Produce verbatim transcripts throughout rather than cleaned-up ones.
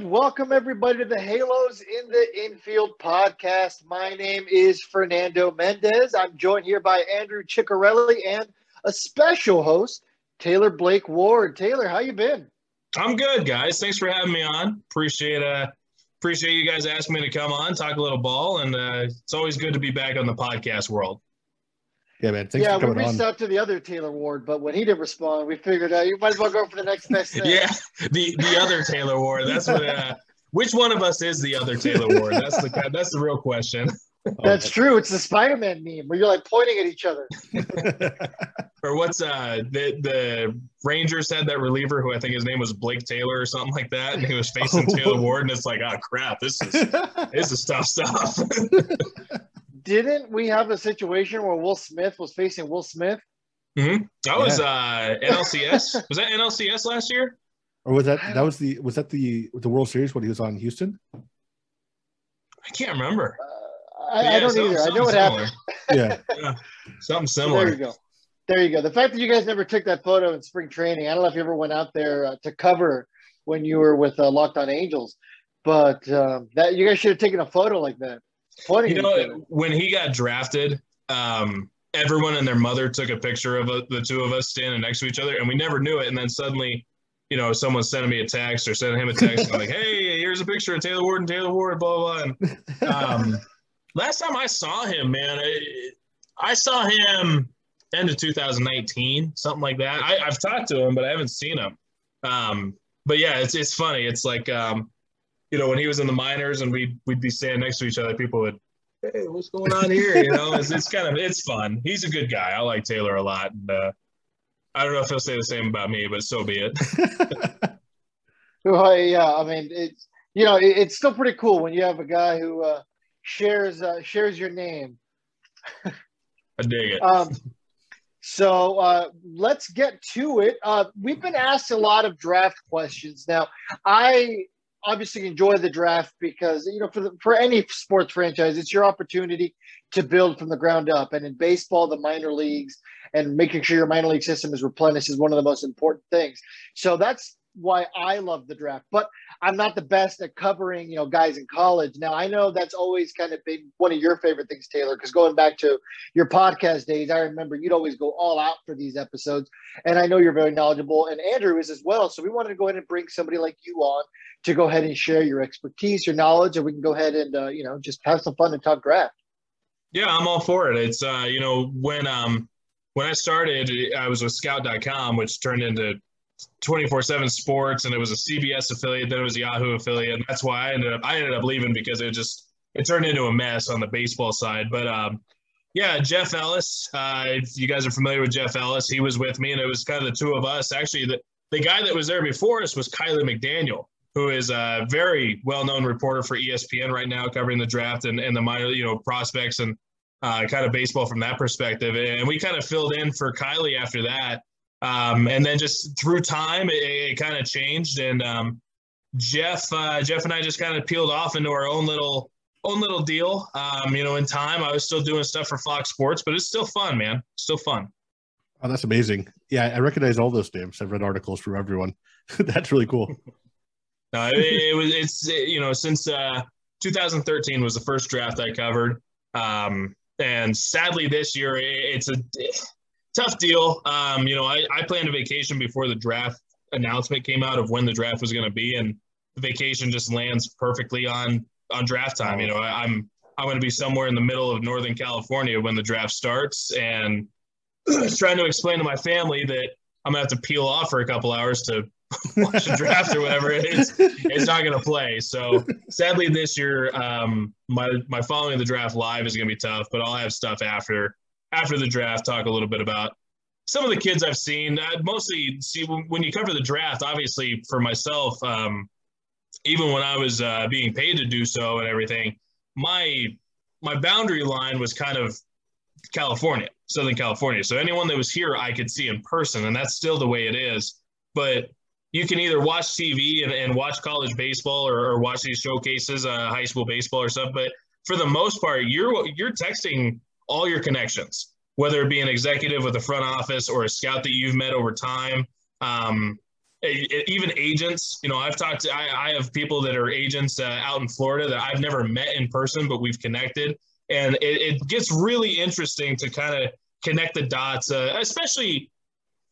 And welcome everybody to the Halos in the Infield podcast. My name is Fernando Mendez. I'm joined here by Andrew Ciccarelli and a special host, Taylor Blake Ward. Taylor, how you been? I'm good, guys. Thanks for having me on. Appreciate uh, appreciate you guys asking me to come on, talk a little ball, and uh, it's always good to be back on the podcast world. Yeah, man. Thanks yeah, for coming we reached on. out to the other Taylor Ward, but when he didn't respond, we figured out uh, you might as well go for the next best thing. Yeah, the, the other Taylor Ward. That's what. Uh, which one of us is the other Taylor Ward? That's the that's the real question. That's true. It's the Spider-Man meme where you're like pointing at each other. Or what's uh the the Rangers had that reliever who I think his name was Blake Taylor or something like that, and he was facing oh. Taylor Ward, and it's like, oh crap, this is this is tough stuff. Didn't we have a situation where Will Smith was facing Will Smith? Mm-hmm. That yeah. was uh, N L C S. Was that N L C S last year? Or was that that was the was that the the World Series when he was on Houston? I can't remember. Uh, I, yeah, I don't either. I know what similar. happened. Yeah. yeah, something similar. There you go. There you go. The fact that you guys never took that photo in spring training, I don't know if you ever went out there uh, to cover when you were with uh, Locked On Angels, but um, that you guys should have taken a photo like that. You know, when he got drafted, um, everyone and their mother took a picture of uh, the two of us standing next to each other, and we never knew it. And then suddenly, you know, someone sent me a text or sent him a text, and I'm like, hey, here's a picture of Taylor Ward and Taylor Ward, blah, blah, blah. And, um, last time I saw him, man, I, I saw him end of two thousand nineteen, something like that. I, I've talked to him, but I haven't seen him. Um, but, yeah, it's it's funny. It's like um, – you know, when he was in the minors and we'd, we'd be standing next to each other, people would, hey, what's going on here? You know, it's, it's kind of, it's fun. He's a good guy. I like Taylor a lot. And, uh, I don't know if he'll say the same about me, but so be it. Well, yeah, I mean, it's, you know, it, it's still pretty cool when you have a guy who uh, shares uh, shares your name. I dig it. Um, So uh, let's get to it. Uh, we've been asked a lot of draft questions. Now, I – obviously enjoy the draft because, you know, for the, for any sports franchise, it's your opportunity to build from the ground up. And in baseball, the minor leagues and making sure your minor league system is replenished is one of the most important things. So that's why I love the draft. But I'm not the best at covering, you know, guys in college. Now, I know that's always kind of been one of your favorite things, Taylor, because going back to your podcast days, I remember you'd always go all out for these episodes. And I know you're very knowledgeable, and Andrew is as well. So we wanted to go ahead and bring somebody like you on to go ahead and share your expertise, your knowledge, and we can go ahead and, uh, you know, just have some fun and talk draft. Yeah, I'm all for it. It's, uh, you know, when um when I started, I was with scout dot com, which turned into twenty-four seven Sports, and it was a C B S affiliate, then it was a Yahoo affiliate, and that's why I ended up I ended up leaving, because it just it turned into a mess on the baseball side. But um yeah, Jeff Ellis, uh if you guys are familiar with Jeff Ellis, he was with me, and it was kind of the two of us. Actually, the, the guy that was there before us was Kyler McDaniel, who is a very well-known reporter for E S P N right now, covering the draft and, and the minor, you know, prospects and uh, kind of baseball from that perspective. And we kind of filled in for Kylie after that. Um, and then just through time, it, it kind of changed. And um, Jeff, uh, Jeff and I just kind of peeled off into our own little, own little deal. Um, you know, in time, I was still doing stuff for Fox Sports, but it's still fun, man. Still fun. Oh, that's amazing. Yeah, I recognize all those names. I've read articles from everyone. That's really cool. No, it, it was. It's it, you know, since uh, two thousand thirteen was the first draft I covered, um, and sadly this year it, it's a d- tough deal. Um, you know, I, I planned a vacation before the draft announcement came out of when the draft was going to be, and the vacation just lands perfectly on on draft time. You know, I, I'm I'm going to be somewhere in the middle of Northern California when the draft starts, and trying to explain to my family that I'm going to have to peel off for a couple hours to watch a draft or whatever it is, it's not going to play. So sadly this year, um, my my following the draft live is going to be tough, but I'll have stuff after after the draft, talk a little bit about some of the kids I've seen. I mostly see when you cover the draft, obviously for myself, um, even when I was uh, being paid to do so and everything, my my boundary line was kind of California, Southern California. So anyone that was here, I could see in person, and that's still the way it is. But you can either watch T V and, and watch college baseball, or, or watch these showcases, uh, high school baseball or stuff. But for the most part, you're you're texting all your connections, whether it be an executive with a front office or a scout that you've met over time. Um, even agents, you know, I've talked to, I, I have people that are agents uh, out in Florida that I've never met in person, but we've connected. And it, it gets really interesting to kind of connect the dots, uh, especially,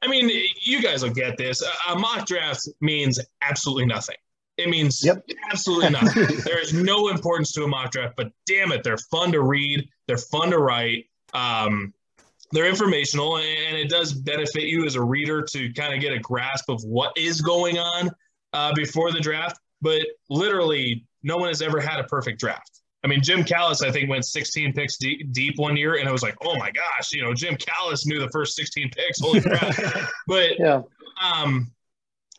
I mean, you guys will get this. A mock draft means absolutely nothing. It means yep. absolutely nothing. There is no importance to a mock draft, but damn it, they're fun to read. They're fun to write. Um, they're informational, and it does benefit you as a reader to kind of get a grasp of what is going on uh, before the draft. But literally, no one has ever had a perfect draft. I mean, Jim Callis, I think, went sixteen picks deep, deep one year, and I was like, oh, my gosh, you know, Jim Callis knew the first sixteen picks. Holy crap. But yeah. um,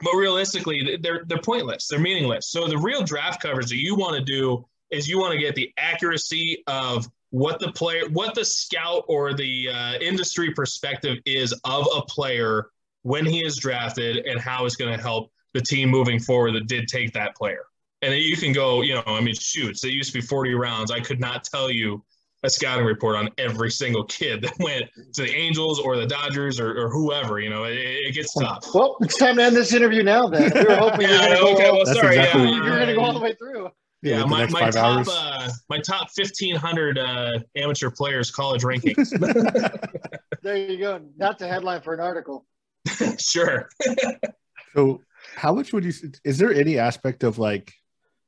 but realistically, they're they're pointless. They're meaningless. So the real draft coverage that you want to do is you want to get the accuracy of what the player, what the scout or the uh, industry perspective is of a player when he is drafted and how it's going to help the team moving forward that did take that player. And then you can go, you know, I mean, shoot, there used to be forty rounds. I could not tell you a scouting report on every single kid that went to the Angels or the Dodgers or, or whoever. You know, it, it gets tough. Well, it's time to end this interview now then. We were hoping yeah, you were going okay, well, exactly. yeah, right. to go all the way through. Yeah, yeah my, my top uh, my top fifteen hundred uh, amateur players college rankings. There you go. That's a headline for an article. Sure. So, how much would you? Is there any aspect of like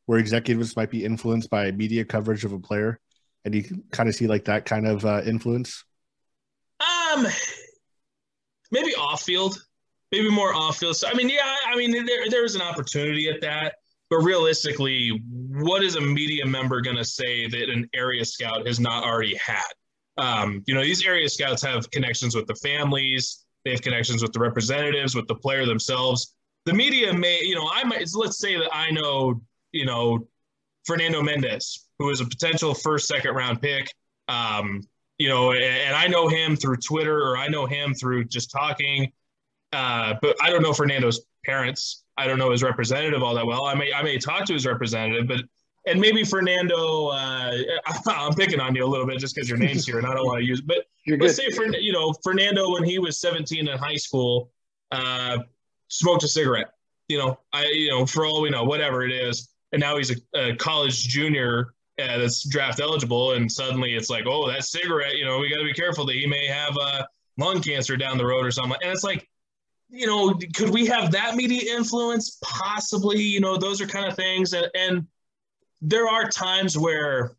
where executives might be influenced by media coverage of a player, and you can kind of see like that kind of uh, influence? Um, maybe off field, maybe more off field. So, I mean, yeah, I mean, there there is an opportunity at that. But realistically, what is a media member going to say that an area scout has not already had? Um, you know, these area scouts have connections with the families. They have connections with the representatives, with the player themselves. The media may, you know, I might, let's say that I know, you know, Fernando Mendez, who is a potential first, second round pick, um, you know, and, and I know him through Twitter or I know him through just talking. Uh, but I don't know Fernando's parents. I don't know his representative all that well. I may I may talk to his representative, but and maybe Fernando. Uh, I'm picking on you a little bit just because your name's here, and I don't want to use. But You're let's good. say for you know Fernando when he was seventeen in high school, uh, smoked a cigarette. You know, I you know for all we know, whatever it is, and now he's a, a college junior uh, that's draft eligible, and suddenly it's like, oh, that cigarette. You know, we got to be careful that he may have uh, lung cancer down the road or something. And it's like, you know, could we have that media influence? Possibly, you know, those are kind of things. And, and there are times where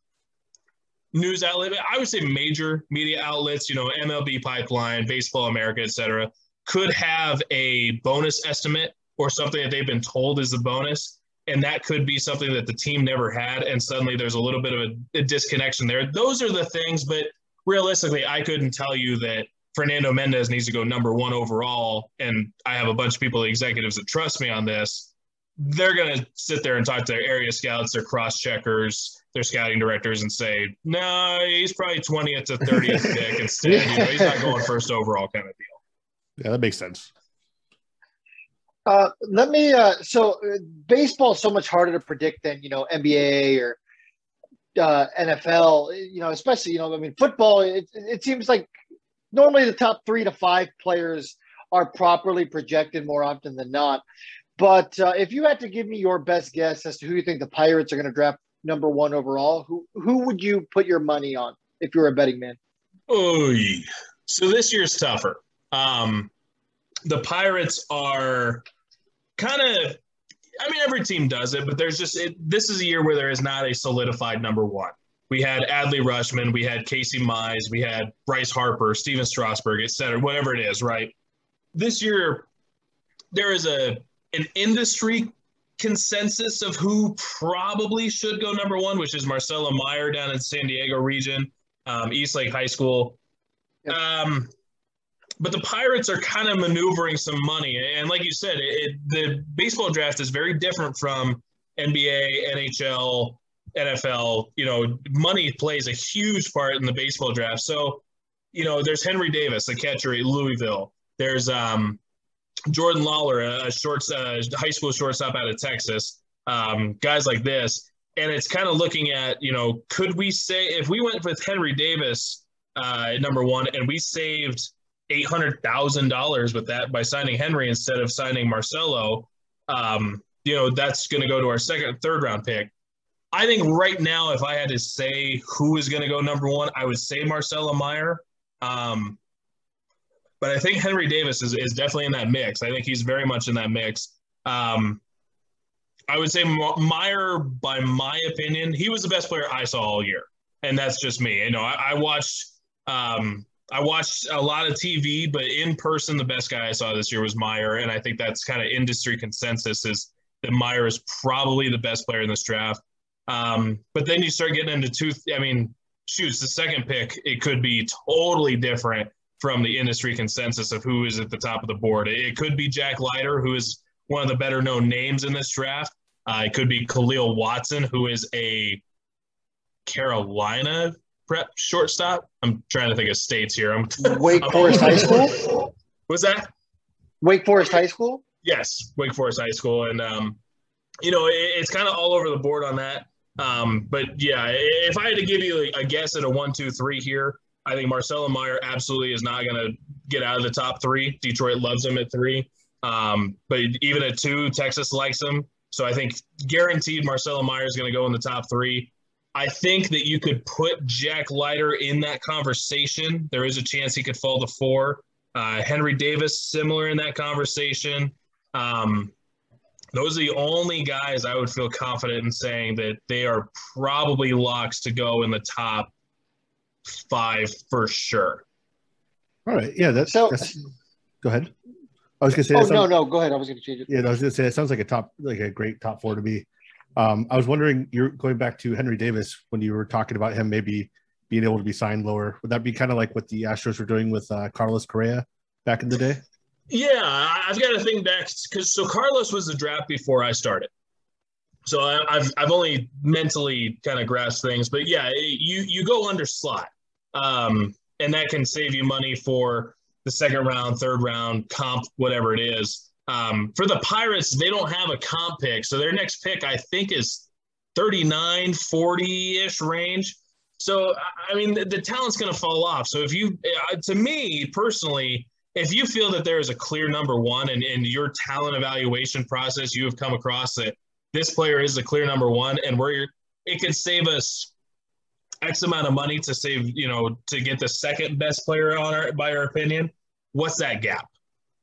news outlet, I would say major media outlets, you know, M L B Pipeline, Baseball America, et cetera, could have a bonus estimate or something that they've been told is the bonus. And that could be something that the team never had. And suddenly there's a little bit of a, a disconnection there. Those are the things, but realistically, I couldn't tell you that Fernando Mendez needs to go number one overall, and I have a bunch of people, executives, that trust me on this. They're going to sit there and talk to their area scouts, their cross-checkers, their scouting directors, and say, no, he's probably twentieth to thirtieth pick instead. Yeah. You know, he's not going first overall kind of deal. Yeah, that makes sense. Uh, let me uh, – so baseball is so much harder to predict than, you know, N B A or uh, N F L, you know, especially, you know, I mean, football, it, it seems like – normally the top three to five players are properly projected more often than not. But uh, if you had to give me your best guess as to who you think the Pirates are going to draft number one overall, who who would you put your money on if you were a betting man? Oh, so this year's tougher. Um, the Pirates are kind of – I mean, every team does it, but there's just – this is a year where there is not a solidified number one. We had Adley Rutschman, we had Casey Mize, we had Bryce Harper, Steven Strasburg, et cetera, whatever it is, right? This year, there is a an industry consensus of who probably should go number one, which is Marcelo Meyer down in San Diego region, um, East Lake High School. Yep. Um, but the Pirates are kind of maneuvering some money. And like you said, it, it, the baseball draft is very different from N B A, N H L, N F L. You know, money plays a huge part in the baseball draft. So, you know, there's Henry Davis, a catcher at Louisville. There's um, Jordan Lawler, a shorts, uh, high school shortstop out of Texas. Um, guys like this, and it's kind of looking at, you know, could we say if we went with Henry Davis uh, at number one and we saved eight hundred thousand dollars with that by signing Henry instead of signing Marcelo, um, you know, that's going to go to our second, third round pick. I think right now, if I had to say who is going to go number one, I would say Marcelo Meyer. Um, but I think Henry Davis is, is definitely in that mix. I think he's very much in that mix. Um, I would say Meyer, by my opinion, he was the best player I saw all year. And that's just me. You know, I, I watched um, I watched a lot of T V, but in person, the best guy I saw this year was Meyer. And I think that's kind of industry consensus, is that Meyer is probably the best player in this draft. Um, but then you start getting into two, I mean, shoot, the second pick, it could be totally different from the industry consensus of who is at the top of the board. It, it could be Jack Leiter, who is one of the better known names in this draft. Uh, it could be Khalil Watson, who is a Carolina prep shortstop. I'm trying to think of states here. I'm Wake I'm, Forest High School. What's that? Wake Forest High School? Yes, Wake Forest High School. And, um, you know, it, it's kind of all over the board on that. Um, but, yeah, if I had to give you a, a guess at a one, two, three here, I think Marcelo Meyer absolutely is not going to get out of the top three. Detroit loves him at three. Um, but even at two, Texas likes him. So I think guaranteed Marcelo Meyer is going to go in the top three. I think that you could put Jack Leiter in that conversation. There is a chance he could fall to four. Uh, Henry Davis, similar in that conversation. Um, those are the only guys I would feel confident in saying that they are probably locks to go in the top five for sure. All right. Yeah, that's, so, that's – go ahead. I was going to say – Oh, no, no, go ahead. I was going to change it. Yeah, I was going to say it sounds like a top – like a great top four to me. Um, I was wondering, you're going back to Henry Davis when you were talking about him maybe being able to be signed lower. Would that be kind of like what the Astros were doing with uh, Carlos Correa back in the day? Yeah, I've got to think back because so Carlos was the draft before I started, so I, I've I've only mentally kind of grasped things. But yeah, you you go under slot, um, and that can save you money for the second round, third round comp, whatever it is. Um, for the Pirates, they don't have a comp pick. So their next pick, I think, is thirty-nine, forty-ish range. So, I mean, the, the talent's going to fall off. So if you – to me, personally, if you feel that there is a clear number one and in your talent evaluation process, you have come across that this player is the clear number one and we're – it could save us X amount of money to save, you know, to get the second best player on our, by our opinion, what's that gap?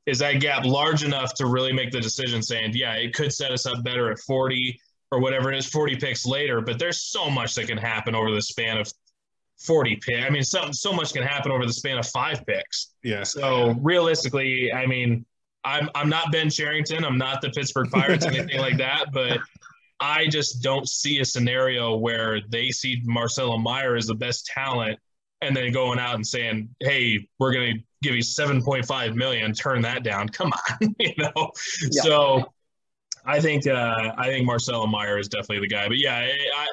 Is that gap large enough to really make the decision saying, yeah, it could set us up better at forty or whatever it is, forty picks later, but there's so much that can happen over the span of forty picks. I mean, so, so much can happen over the span of five picks. Yeah. So realistically, I mean, I'm, I'm not Ben Cherington. I'm not the Pittsburgh Pirates, anything like that, but I just don't see a scenario where they see Marcelo Meyer as the best talent and then going out and saying, hey, we're going to give you seven point five million dollars, turn that down. Come on, you know? Yeah. So I think, uh, I think Marcelo Meyer is definitely the guy, but yeah, I,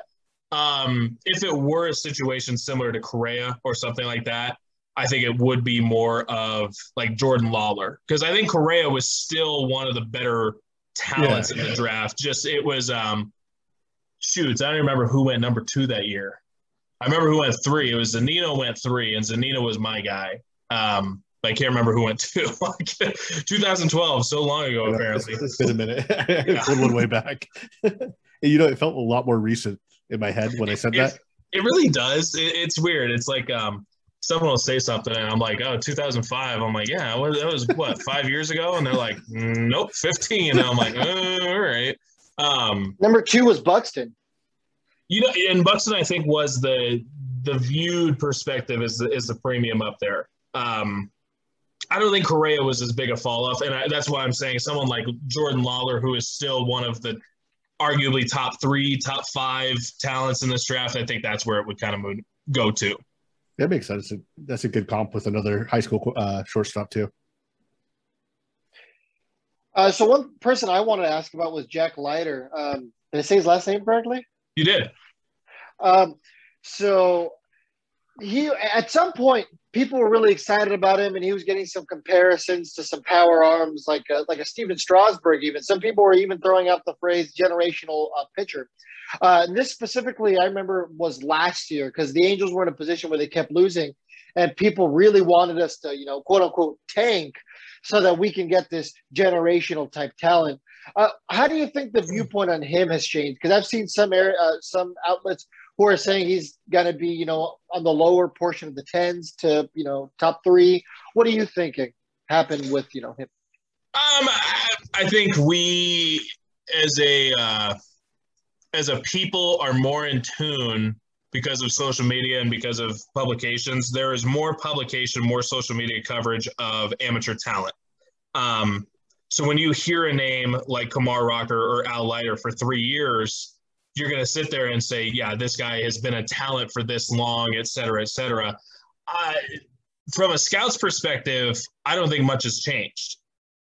I, um, if it were a situation similar to Correa or something like that, I think it would be more of like Jordan Lawler. Cause I think Correa was still one of the better talents yeah, in yeah. the draft. Just, it was, um, shoots. I don't remember who went number two that year. I remember who went three. It was Zanino went three, and Zanino was my guy. Um, but I can't remember who went two. twenty twelve, so long ago, yeah, apparently. It's, it's been a minute. It's a little way back. You know, it felt a lot more recent in my head when I said it, that. It really does. It, it's weird. It's like um, someone will say something, and I'm like, oh, two thousand five. I'm like, yeah, well, that was, what, five years ago? And they're like, nope, fifteen. And I'm like, oh, all right. Um, Number two was Buxton. You know, and Buxton, I think, was the the viewed perspective is the, is the premium up there. Um, I don't think Correa was as big a fall off, and I, that's why I'm saying someone like Jordan Lawler, who is still one of the arguably top three, top five talents in this draft, I think that's where it would kind of move, go to. That makes sense. That's a good comp with another high school uh, shortstop too. Uh, so one person I wanted to ask about was Jack Leiter. Um, did I say his last name correctly? You did. Um, so he, at some point, people were really excited about him, and he was getting some comparisons to some power arms, like a, like a Steven Strasburg. Even some people were even throwing out the phrase "generational uh, pitcher." Uh, and this specifically, I remember, was last year because the Angels were in a position where they kept losing, and people really wanted us to, you know, quote unquote tank so that we can get this generational type talent. Uh, how do you think the viewpoint on him has changed? Because I've seen some air, uh, some outlets who are saying he's going to be, you know, on the lower portion of the tens to, you know, top three. What are you thinking happened with, you know, him? Um, I, I think we as a uh, as a people are more in tune because of social media and because of publications. There is more publication, more social media coverage of amateur talent. Um, so when you hear a name like Kumar Rocker or Al Leiter for three years, you're going to sit there and say, yeah, this guy has been a talent for this long, et cetera, et cetera. Uh, from a scout's perspective, I don't think much has changed.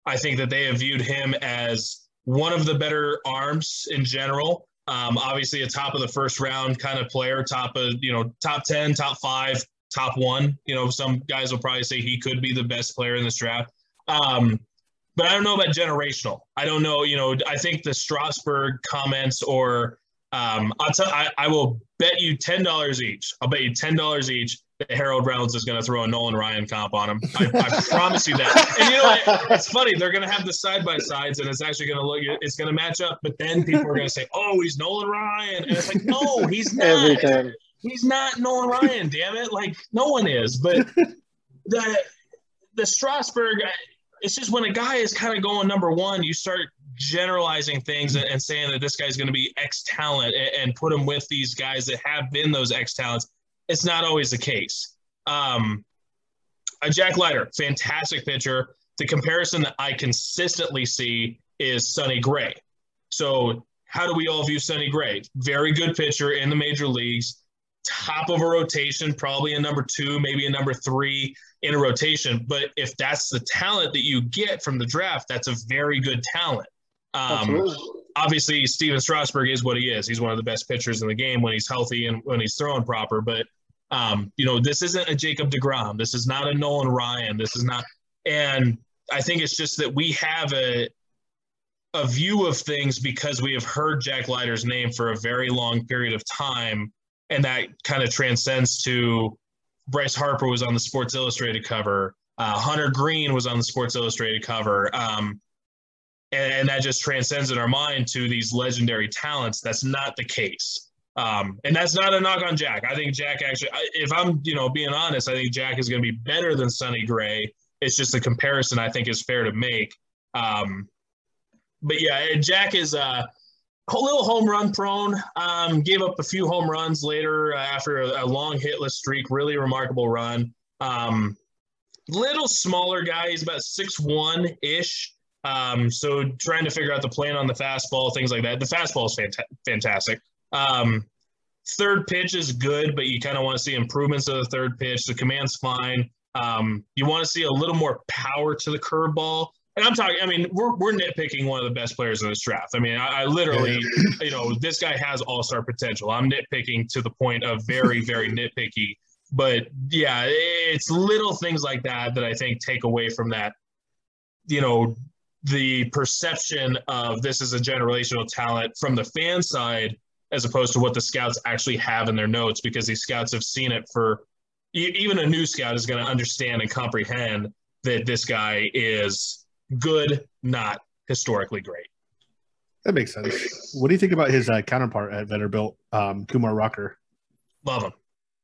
I think that they have viewed him as one of the better arms in general. Um, obviously a top of the first round kind of player, top of, you know, top ten, top five, top one. You know, some guys will probably say he could be the best player in this draft. Um, but I don't know about generational. I don't know, you know, I think the Strasburg comments or um, I'll t- I, I will bet you ten dollars each. I'll bet you ten dollars each that Harold Reynolds is going to throw a Nolan Ryan comp on him. I, I promise you that. And you know what? It's funny. They're going to have the side-by-sides, and it's actually going to look – it's going to match up. But then people are going to say, oh, he's Nolan Ryan. And it's like, no, he's not. Every time. He's not Nolan Ryan, damn it. Like, no one is. But the, the Strasburg – it's just when a guy is kind of going number one, you start generalizing things and, and saying that this guy's going to be X talent and, and put him with these guys that have been those X talents. It's not always the case. Um, a Jack Leiter, fantastic pitcher. The comparison that I consistently see is Sonny Gray. So how do we all view Sonny Gray? Very good pitcher in the major leagues, top of a rotation, probably a number two, maybe a number three in a rotation. But if that's the talent that you get from the draft, that's a very good talent. Um, obviously, Steven Strasburg is what he is. He's one of the best pitchers in the game when he's healthy and when he's throwing proper. But, um, you know, this isn't a Jacob deGrom. This is not a Nolan Ryan. This is not – and I think it's just that we have a a view of things because we have heard Jack Leiter's name for a very long period of time. And that kind of transcends to Bryce Harper was on the Sports Illustrated cover. Uh, Hunter Green was on the Sports Illustrated cover. Um, and, and that just transcends in our mind to these legendary talents. That's not the case. Um, and that's not a knock on Jack. I think Jack actually, if I'm, you know, being honest, I think Jack is going to be better than Sonny Gray. It's just a comparison I think is fair to make. Um, but yeah, Jack is uh, a little home run prone, um, gave up a few home runs later uh, after a, a long hitless streak, really remarkable run. Um, little smaller guy, he's about six one-ish, um, so trying to figure out the plan on the fastball, things like that. The fastball is fanta- fantastic. Um, third pitch is good, but you kind of want to see improvements of the third pitch. The command's fine. Um, you want to see a little more power to the curveball. And I'm talking, I mean, we're we're nitpicking one of the best players in this draft. I mean, I, I literally, you know, this guy has all-star potential. I'm nitpicking to the point of very, very nitpicky. But, yeah, it's little things like that that I think take away from that, you know, the perception of this is a generational talent from the fan side as opposed to what the scouts actually have in their notes, because these scouts have seen it for – even a new scout is going to understand and comprehend that this guy is – good, not historically great. That makes sense. What do you think about his uh, counterpart at Vanderbilt, um, Kumar Rocker? Love him.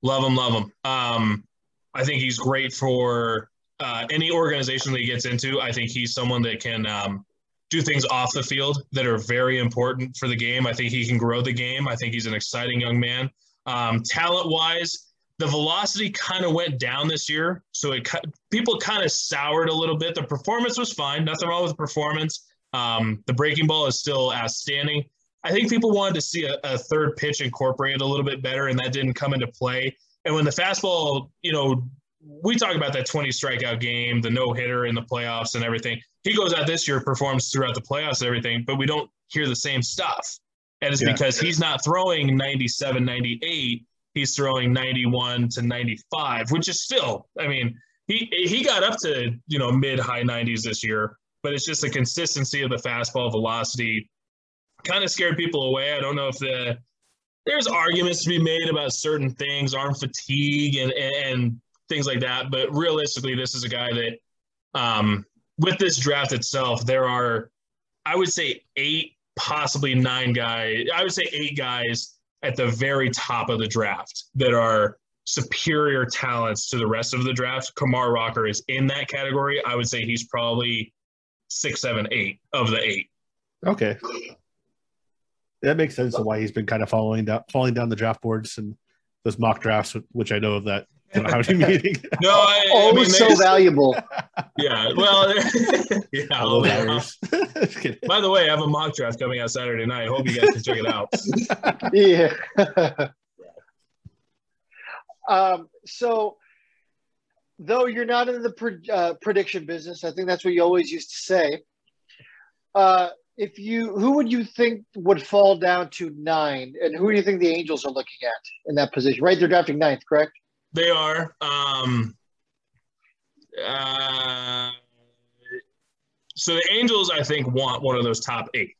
Love him, love him. Um, I think he's great for uh, any organization that he gets into. I think he's someone that can um, do things off the field that are very important for the game. I think he can grow the game. I think he's an exciting young man. Um, talent-wise, the velocity kind of went down this year, so it people kind of soured a little bit. The performance was fine. Nothing wrong with the performance. Um, the breaking ball is still outstanding. I think people wanted to see a, a third pitch incorporated a little bit better, and that didn't come into play. And when the fastball, you know, we talk about that twenty strikeout game, the no-hitter in the playoffs and everything. He goes out this year, performs throughout the playoffs and everything, but we don't hear the same stuff. And it's yeah. because he's not throwing ninety-seven, ninety-eight. He's throwing ninety-one to ninety-five, which is still, I mean, he he got up to, you know, mid-high nineties this year, but it's just the consistency of the fastball velocity kind of scared people away. I don't know if the there's arguments to be made about certain things, arm fatigue and, and things like that. But realistically, this is a guy that um, with this draft itself, there are, I would say eight, possibly nine guys. I would say eight guys at the very top of the draft that are superior talents to the rest of the draft. Kumar Rocker is in that category. I would say he's probably six, seven, eight of the eight. Okay. That makes sense of why he's been kind of following down, falling down the draft boards and those mock drafts, which I know of that. How do you mean? No, I, always I mean, so just, valuable. Yeah, well, yeah. Hello, uh, by the way, I have a mock draft coming out Saturday night. Hope you guys can check it out. Yeah. um. So, though you're not in the pre- uh, prediction business, I think that's what you always used to say. Uh, if you, who would you think would fall down to nine, and who do you think the Angels are looking at in that position? Right, they're drafting ninth, correct? They are. Um, uh, so the Angels, I think, want one of those top eight.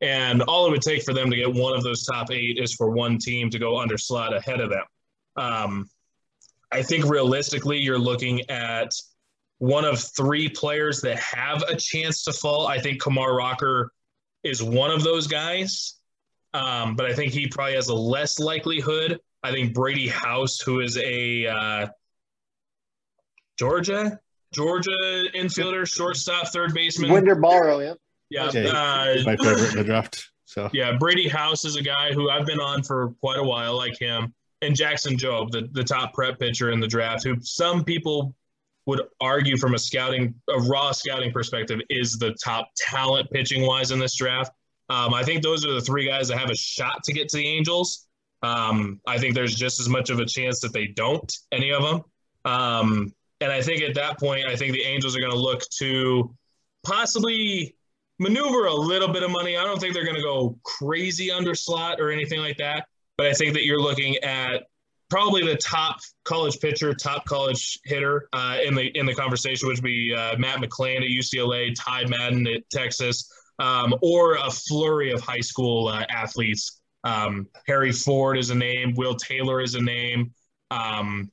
And all it would take for them to get one of those top eight is for one team to go under slot ahead of them. Um, I think realistically you're looking at one of three players that have a chance to fall. I think Kumar Rocker is one of those guys, um, but I think he probably has a less likelihood. I think Brady House, who is a uh, Georgia, Georgia infielder, shortstop, third baseman. Winder Barrow, yeah. Yeah. Okay. Uh, my favorite in the draft. So. Yeah, Brady House is a guy who I've been on for quite a while, like him. And Jackson Jobe, the, the top prep pitcher in the draft, who some people would argue from a scouting, a raw scouting perspective, is the top talent pitching-wise in this draft. Um, I think those are the three guys that have a shot to get to the Angels. Um, I think there's just as much of a chance that they don't, any of them. Um, and I think at that point, I think the Angels are going to look to possibly maneuver a little bit of money. I don't think they're going to go crazy under slot or anything like that. But I think that you're looking at probably the top college pitcher, top college hitter uh, in the in the conversation, which would be uh, Matt McClain at U C L A, Ty Madden at Texas, um, or a flurry of high school uh, athletes. Um, Harry Ford is a name. Will Taylor is a name. Um,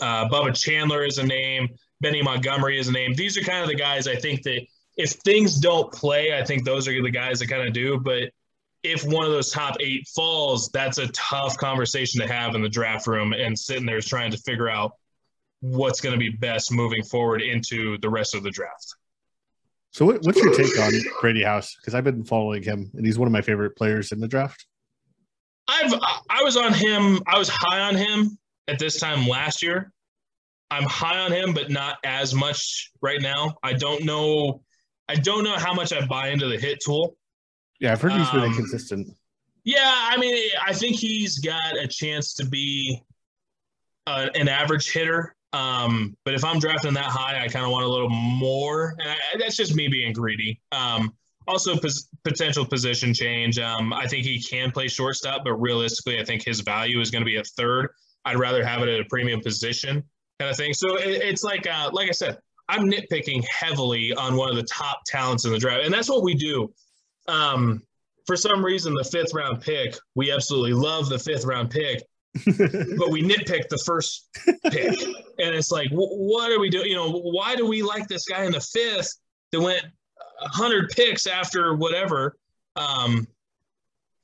uh, Bubba Chandler is a name. Benny Montgomery is a name. These are kind of the guys I think that if things don't play, I think those are the guys that kind of do. But if one of those top eight falls, that's a tough conversation to have in the draft room and sitting there trying to figure out what's going to be best moving forward into the rest of the draft. So what, what's your take on Brady House? Because I've been following him, and he's one of my favorite players in the draft. I've I was on him. I was high on him at this time last year. I'm high on him, but not as much right now. I don't know. I don't know how much I buy into the hit tool. Yeah, I've heard he's been um, inconsistent. Yeah, I mean, I think he's got a chance to be uh, an average hitter. Um, but if I'm drafting that high, I kind of want a little more. And I, that's just me being greedy. Um, also, pos- potential position change. Um, I think he can play shortstop, but realistically, I think his value is going to be at third. I'd rather have it at a premium position kind of thing. So it, it's like, uh, like I said, I'm nitpicking heavily on one of the top talents in the draft. And that's what we do. Um, for some reason, the fifth round pick, we absolutely love the fifth round pick. But we nitpick the first pick, and it's like, wh- what are we doing? You know, why do we like this guy in the fifth that went one hundred picks after whatever? Um,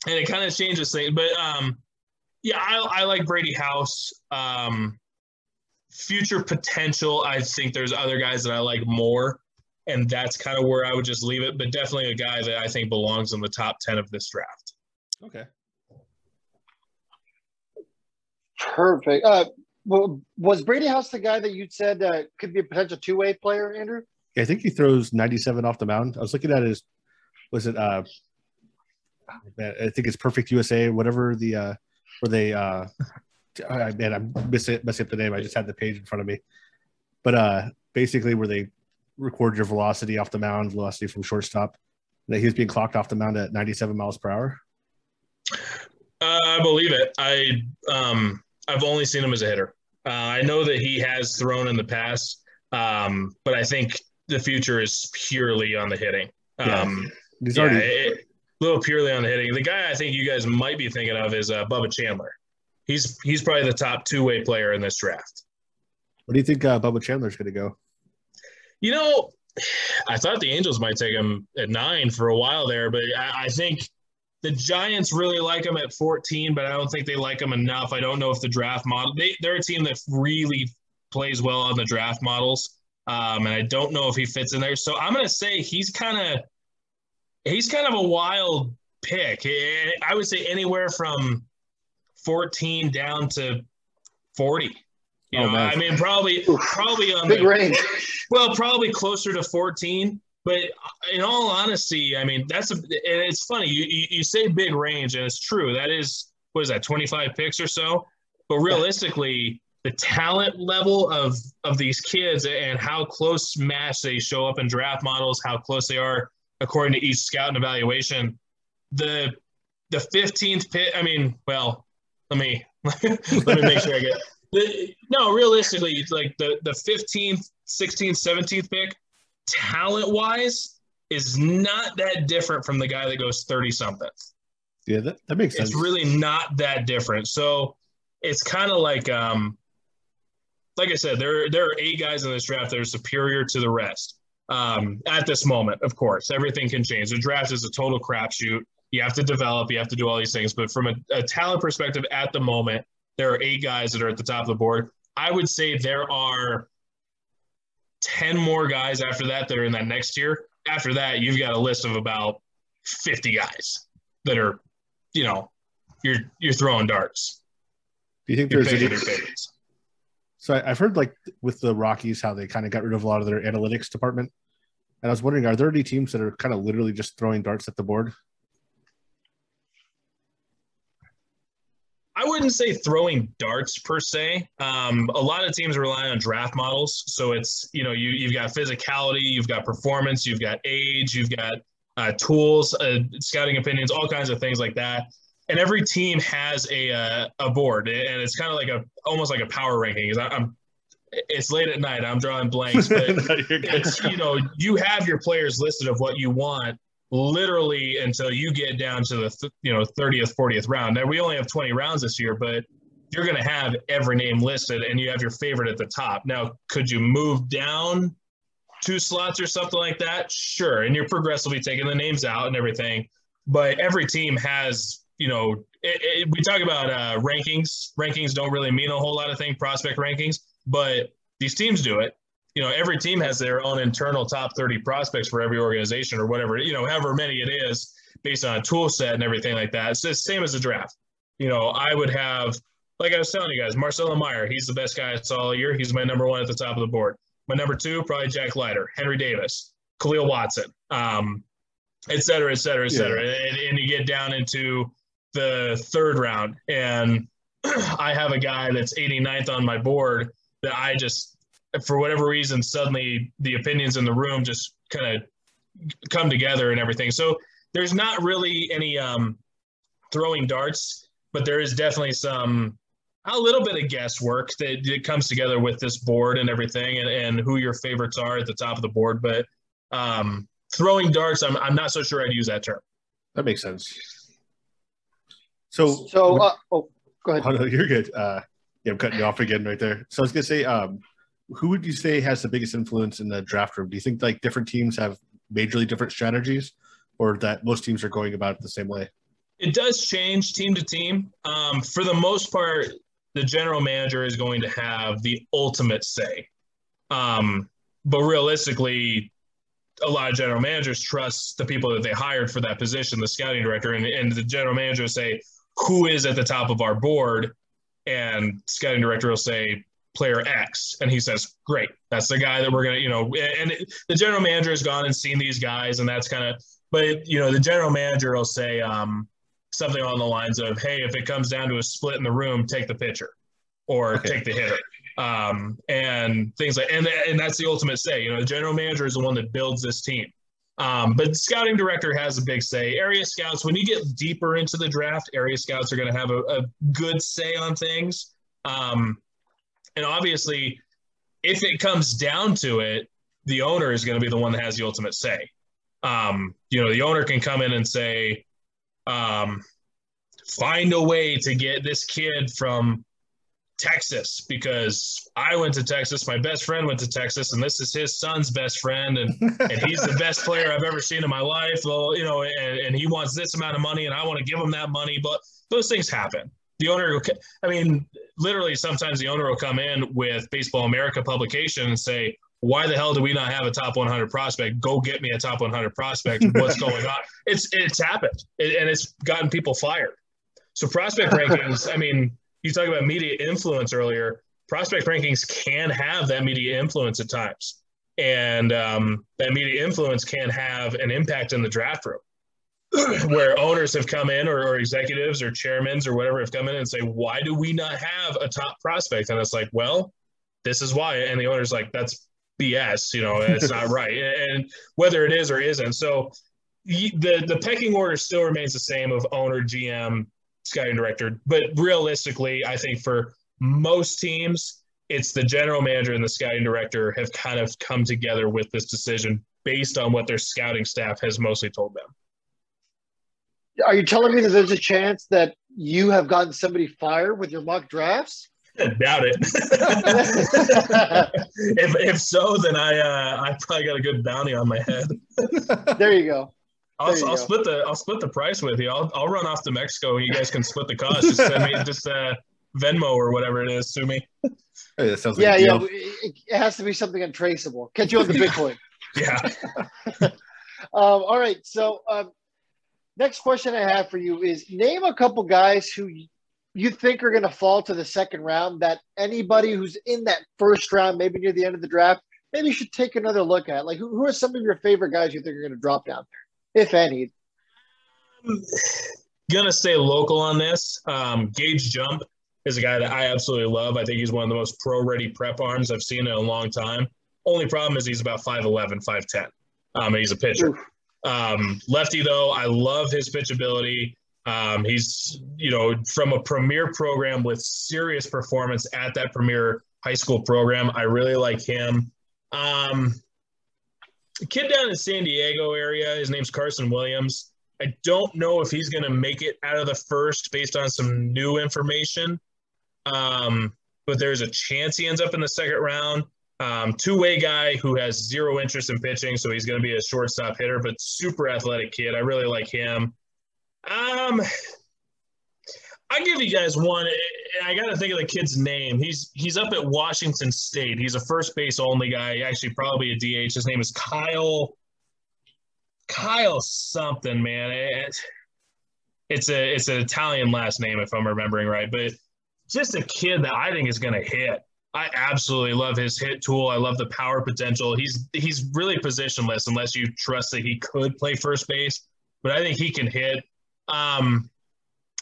and it kind of changes things. But um, yeah, I, I like Brady House. Um, future potential, I think there's other guys that I like more, and that's kind of where I would just leave it. But definitely a guy that I think belongs in the top ten of this draft. Okay. Perfect. Uh, was Brady House the guy that you said uh, could be a potential two-way player, Andrew? Yeah, I think he throws ninety-seven off the mound. I was looking at his, was it? Uh, I think it's Perfect U S A, whatever the uh, where they. Uh, man, I'm missing messing up the name. I just had the page in front of me, but uh, basically where they record your velocity off the mound, velocity from shortstop. That he was being clocked off the mound at ninety-seven miles per hour. Uh, I believe it. I. Um... I've only seen him as a hitter. Uh, I know that he has thrown in the past, um, but I think the future is purely on the hitting. Um, yeah. He's yeah, already it, a little purely on the hitting. The guy I think you guys might be thinking of is uh, Bubba Chandler. He's he's probably the top two-way player in this draft. Where do you think uh, Bubba Chandler's going to go? You know, I thought the Angels might take him at nine for a while there, but I, I think the Giants really like him at fourteen, but I don't think they like him enough. I don't know if the draft model they, – they're a team that really plays well on the draft models, um, and I don't know if he fits in there. So I'm going to say he's kind of he's kind of a wild pick. I would say anywhere from fourteen down to forty. You know, oh, I mean, probably, probably on big the, range. Well, probably closer to fourteen. But in all honesty, I mean, that's a, and it's funny. You, you you say big range, and it's true. That is, what is that, twenty-five picks or so? But realistically, the talent level of of these kids and how close match they show up in draft models, how close they are according to each scout and evaluation. The the fifteenth pick. I mean, well, let me let me make sure I get. The, no, realistically, it's like the, the fifteenth, sixteenth, seventeenth pick, talent-wise, is not that different from the guy that goes thirty-something. Yeah, that, that makes sense. It's really not that different. So it's kind of like, um, like I said, there, there are eight guys in this draft that are superior to the rest um, at this moment, of course. Everything can change. The draft is a total crapshoot. You have to develop. You have to do all these things. But from a, a talent perspective at the moment, there are eight guys that are at the top of the board. I would say there are ten more guys after that that are in that next tier. After that, you've got a list of about fifty guys that are, you know, you're you're throwing darts. Do you think you're there's any favorites? So I've heard, like, with the Rockies, how they kind of got rid of a lot of their analytics department. And I was wondering, are there any teams that are kind of literally just throwing darts at the board? I wouldn't say throwing darts per se. Um, a lot of teams rely on draft models. So it's, you know, you, you've got physicality, you've got performance, you've got age, you've got uh, tools, uh, scouting opinions, all kinds of things like that. And every team has a uh, a board. And it's kind of like a, almost like a power ranking. I, I'm, it's late at night. I'm drawing blanks. But, no, it's, you know, you have your players listed of what you want. Literally until you get down to the th- you know thirtieth, fortieth round. Now we only have twenty rounds this year, but you're going to have every name listed, and you have your favorite at the top. Now, could you move down two slots or something like that? Sure, and you're progressively taking the names out and everything. But every team has, you know, it, it, we talk about uh, rankings. Rankings don't really mean a whole lot of thing. Prospect rankings, but these teams do it. You know, every team has their own internal top thirty prospects for every organization or whatever, you know, however many it is based on a tool set and everything like that. It's the same as the draft. You know, I would have, like I was telling you guys, Marcelo Meyer, he's the best guy I saw all year. He's my number one at the top of the board. My number two, probably Jack Leiter, Henry Davis, Khalil Watson, um, et cetera, et cetera, et cetera. Yeah. And, and you get down into the third round. And I have a guy that's eighty-ninth on my board that I just, for whatever reason, suddenly the opinions in the room just kind of come together and everything. So there's not really any um, throwing darts, but there is definitely some, a little bit of guesswork that, that comes together with this board and everything and, and who your favorites are at the top of the board. But um, throwing darts, I'm, I'm not so sure I'd use that term. That makes sense. So, so uh, oh, go ahead. Oh, no, you're good. Uh, yeah, I'm cutting you off again right there. So I was going to say, um, who would you say has the biggest influence in the draft room? Do you think, like, different teams have majorly different strategies, or that most teams are going about it the same way? It does change team to team. Um, for the most part, the general manager is going to have the ultimate say. Um, but realistically, a lot of general managers trust the people that they hired for that position, the scouting director, and, and the general manager will say, who is at the top of our board? And scouting director will say, player X, and he says, great, that's the guy that we're going to, you know, and it, the general manager has gone and seen these guys, and that's kind of, but, you know, the general manager will say um, something on the lines of, hey, if it comes down to a split in the room, take the pitcher or okay. take the hitter um, and things like, and, and that's the ultimate say, you know, the general manager is the one that builds this team. Um, but the scouting director has a big say. Area scouts, when you get deeper into the draft, area scouts are going to have a, a good say on things. Um, And obviously, if it comes down to it, the owner is going to be the one that has the ultimate say. Um, you know, the owner can come in and say, um, find a way to get this kid from Texas, because I went to Texas, my best friend went to Texas, and this is his son's best friend, and, and he's the best player I've ever seen in my life. Well, you know, and, and he wants this amount of money, and I want to give him that money. But those things happen. The owner, I mean, literally sometimes the owner will come in with Baseball America publication and say, why the hell do we not have a top one hundred prospect? Go get me a top one hundred prospect. What's going on? It's it's happened, it, and it's gotten people fired. So prospect rankings, I mean, you talk about media influence earlier. Prospect rankings can have that media influence at times, and um, that media influence can have an impact in the draft room, where owners have come in, or, or executives or chairmans or whatever have come in and say, why do we not have a top prospect? And it's like, well, this is why. And the owner's like, that's B S, you know, it's not right. And whether it is or isn't. So the, the pecking order still remains the same of owner, G M, scouting director. But realistically, I think for most teams, it's the general manager and the scouting director have kind of come together with this decision based on what their scouting staff has mostly told them. Are you telling me that there's a chance that you have gotten somebody fired with your mock drafts? I doubt it. if, if so, then I uh, I probably got a good bounty on my head. There you go. There I'll, you I'll go. split the I'll split the price with you. I'll I'll run off to Mexico. You guys can split the cost. Just send me just uh, Venmo or whatever it is to me. Hey, that sounds yeah, like yeah. It, it has to be something untraceable. Catch you on the Bitcoin. Yeah. um, all right. So. Um, Next question I have for you is, name a couple guys who you think are going to fall to the second round that anybody who's in that first round, maybe near the end of the draft, maybe you should take another look at. Like, who, who are some of your favorite guys you think are going to drop down there, if any? I'm going to stay local on this. Um, Gage Jump is a guy that I absolutely love. I think he's one of the most pro-ready prep arms I've seen in a long time. Only problem is he's about five eleven, five ten, um, and he's a pitcher. Oof. Um, lefty though, I love his pitchability. Um, he's, you know, from a premier program with serious performance at that premier high school program. I really like him. Um, the kid down in San Diego area, his name's Carson Williams. I don't know if he's going to make it out of the first based on some new information. Um, but there's a chance he ends up in the second round. Um, two-way guy who has zero interest in pitching, so he's going to be a shortstop hitter, but super athletic kid. I really like him. Um, I'll give you guys one. I got to think of the kid's name. He's he's up at Washington State. He's a first base only guy, actually probably a D H. His name is Kyle Kyle something, man. It, it's a it's an Italian last name if I'm remembering right, but just a kid that I think is going to hit. I absolutely love his hit tool. I love the power potential. He's he's really positionless unless you trust that he could play first base, but I think he can hit. Um,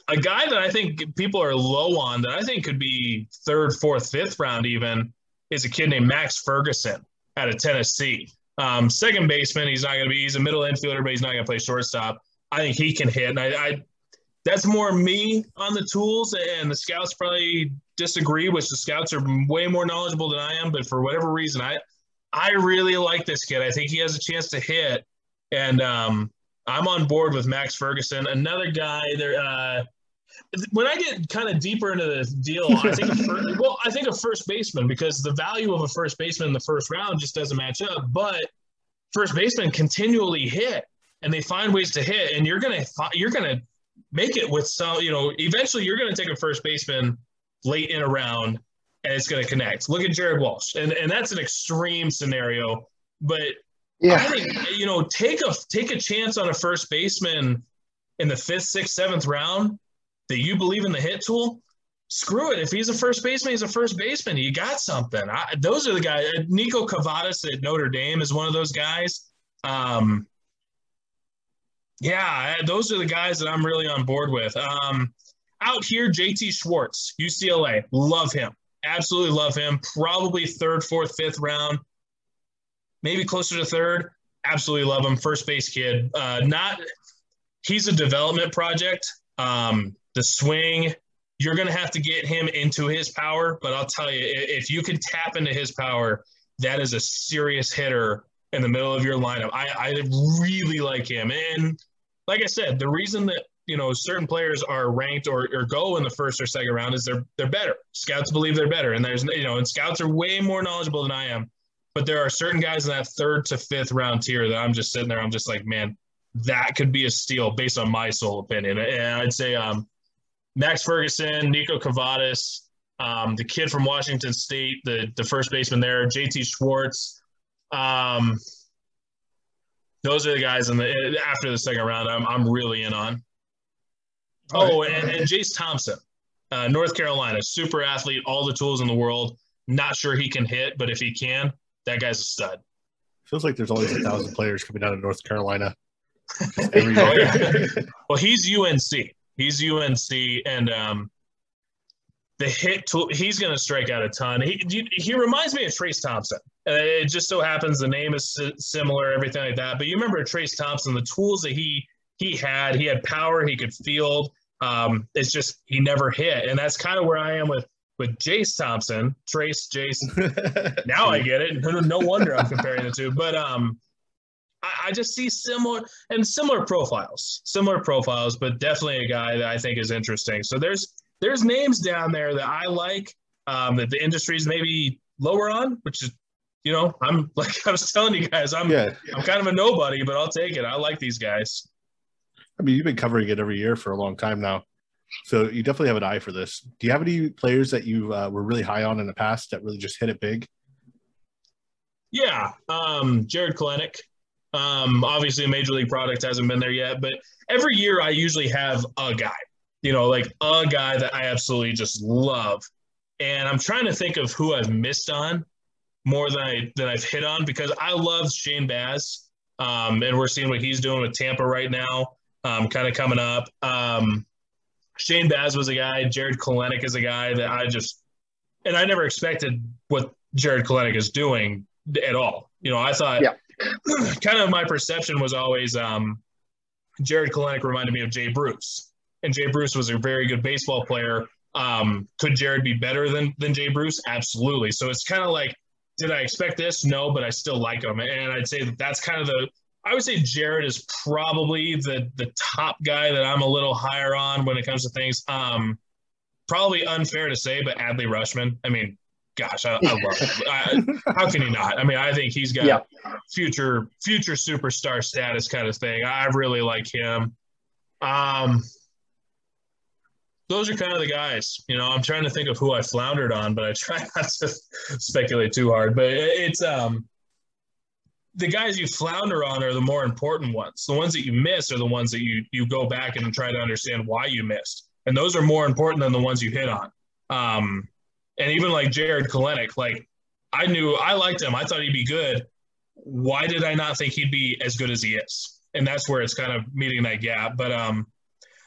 a guy that I think people are low on that I think could be third, fourth, fifth round even is a kid named Max Ferguson out of Tennessee. Um, second baseman, he's not going to be – he's a middle infielder, but he's not going to play shortstop. I think he can hit, and I, I – that's more me on the tools, and the scouts probably disagree, which the scouts are way more knowledgeable than I am. But for whatever reason, I I really like this kid. I think he has a chance to hit, and um, I'm on board with Max Ferguson. Another guy there. Uh, when I get kind of deeper into the deal, I think a first, well, I think a first baseman, because the value of a first baseman in the first round just doesn't match up. But first basemen continually hit, and they find ways to hit, and you're gonna you're gonna make it with some, you know, eventually you're going to take a first baseman late in a round and it's going to connect. Look at Jared Walsh. And and that's an extreme scenario, but yeah. I think, you know, take a, take a chance on a first baseman in the fifth, sixth, seventh round that you believe in the hit tool. Screw it. If he's a first baseman, he's a first baseman. You got something. I, those are the guys. Nico Cavadas at Notre Dame is one of those guys. Um, Yeah, those are the guys that I'm really on board with. Um, out here, J T Schwartz, U C L A, love him. Absolutely love him. Probably third, fourth, fifth round, maybe closer to third. Absolutely love him. First base kid. Uh, not he's a development project. Um, the swing, you're going to have to get him into his power, but I'll tell you, if you can tap into his power, that is a serious hitter in the middle of your lineup. I, I really like him. And – like I said, the reason that you know, certain players are ranked or, or go in the first or second round is they're they're better. Scouts believe they're better, and there's you know, and scouts are way more knowledgeable than I am. But there are certain guys in that third to fifth round tier that I'm just sitting there. I'm just like, man, that could be a steal based on my sole opinion. And I'd say um, Max Ferguson, Nico Cavadas, um, the kid from Washington State, the the first baseman there, J T Schwartz. Um, those are the guys in the after the second round. I'm I'm really in on. Oh, and, and Jace Thompson, uh, North Carolina, super athlete, all the tools in the world. Not sure he can hit, but if he can, that guy's a stud. Feels like there's always a thousand players coming out of North Carolina. Every oh, yeah. Well, he's U N C. He's U N C, and um, the hit tool, he's going to strike out a ton. He he reminds me of Trace Thompson. Uh, it just so happens the name is similar, everything like that. But you remember Trace Thompson, the tools that he he had, he had power, he could field. Um, it's just he never hit, and that's kind of where I am with. With Jace Thompson, Trace, Jace, now I get it. No, no wonder I'm comparing the two. But um, I, I just see similar and similar profiles, similar profiles, but definitely a guy that I think is interesting. So there's there's names down there that I like um, that the industry's maybe lower on, which is, you know, I'm like I was telling you guys, I'm yeah. I'm kind of a nobody, but I'll take it. I like these guys. I mean, you've been covering it every year for a long time now. So you definitely have an eye for this. Do you have any players that you uh, were really high on in the past that really just hit it big? Yeah. Um, Jared Kalenic. Um, obviously a major league product, hasn't been there yet, but every year I usually have a guy, you know, like a guy that I absolutely just love. And I'm trying to think of who I've missed on more than, I, than I've hit on because I love Shane Baz. Um, and we're seeing what he's doing with Tampa right now, um, kind of coming up. Um, Shane Baz was a guy. Jared Kalenic is a guy that I just – and I never expected what Jared Kalenic is doing at all. You know, I thought yeah. – kind of my perception was always um, Jared Kalenic reminded me of Jay Bruce. And Jay Bruce was a very good baseball player. Um, could Jared be better than, than Jay Bruce? Absolutely. So it's kind of like, did I expect this? No, but I still like him. And I'd say that that's kind of the – I would say Jared is probably the the top guy that I'm a little higher on when it comes to things. Um, probably unfair to say, but Adley Rutschman. I mean, gosh, I, I love him. How can you not? I mean, I think he's got yeah. future future superstar status kind of thing. I really like him. Um, those are kind of the guys. You know, I'm trying to think of who I floundered on, but I try not to speculate too hard. But it, it's um. The guys you flounder on are the more important ones. The ones that you miss are the ones that you you go back and try to understand why you missed. And those are more important than the ones you hit on. Um, and even like Jared Kalenic, like I knew I liked him. I thought he'd be good. Why did I not think he'd be as good as he is? And that's where it's kind of meeting that gap. But um,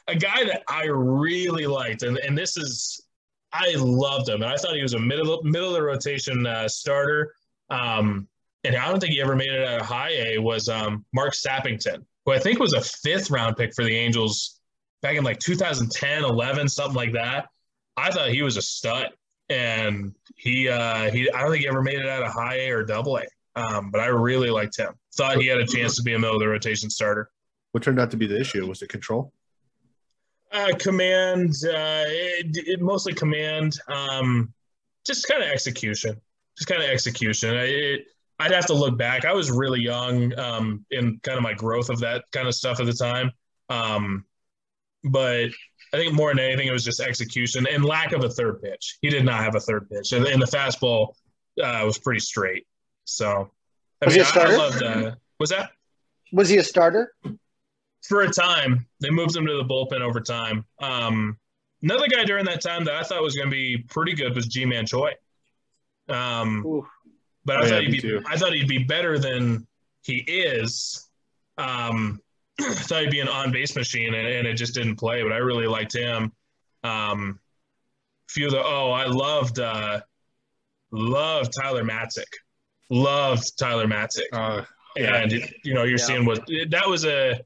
a guy that I really liked, and, and this is – I loved him. And I thought he was a middle, middle of the rotation uh, starter. Um And I don't think he ever made it out of high A, was um, Mark Sappington, who I think was a fifth round pick for the Angels back in like two thousand ten, eleven, something like that. I thought he was a stud. And he, uh, he I don't think he ever made it out of high A or double A. Um, but I really liked him. Thought he had a chance to be a middle of the rotation starter. What turned out to be the issue? Was it control? Uh, command, uh, it, it mostly command, um, just kind of execution. Just kind of execution. It, it, I'd have to look back. I was really young um, in kind of my growth of that kind of stuff at the time. Um, but I think more than anything, it was just execution and lack of a third pitch. He did not have a third pitch. And, and the fastball uh, was pretty straight. So, I was mean, he a starter? I loved, uh, was that? Was he a starter? For a time. They moved him to the bullpen over time. Um, another guy during that time that I thought was going to be pretty good was G-Man Choi. Um, Oof. But I, oh, thought yeah, he'd be, I thought he'd be better than he is. Um, I thought he'd be an on-base machine, and, and it just didn't play. But I really liked him. Um, few of the oh, I loved uh, loved Tyler Matzik, loved Tyler Matzik, uh, yeah, and you know you're yeah. seeing what that was a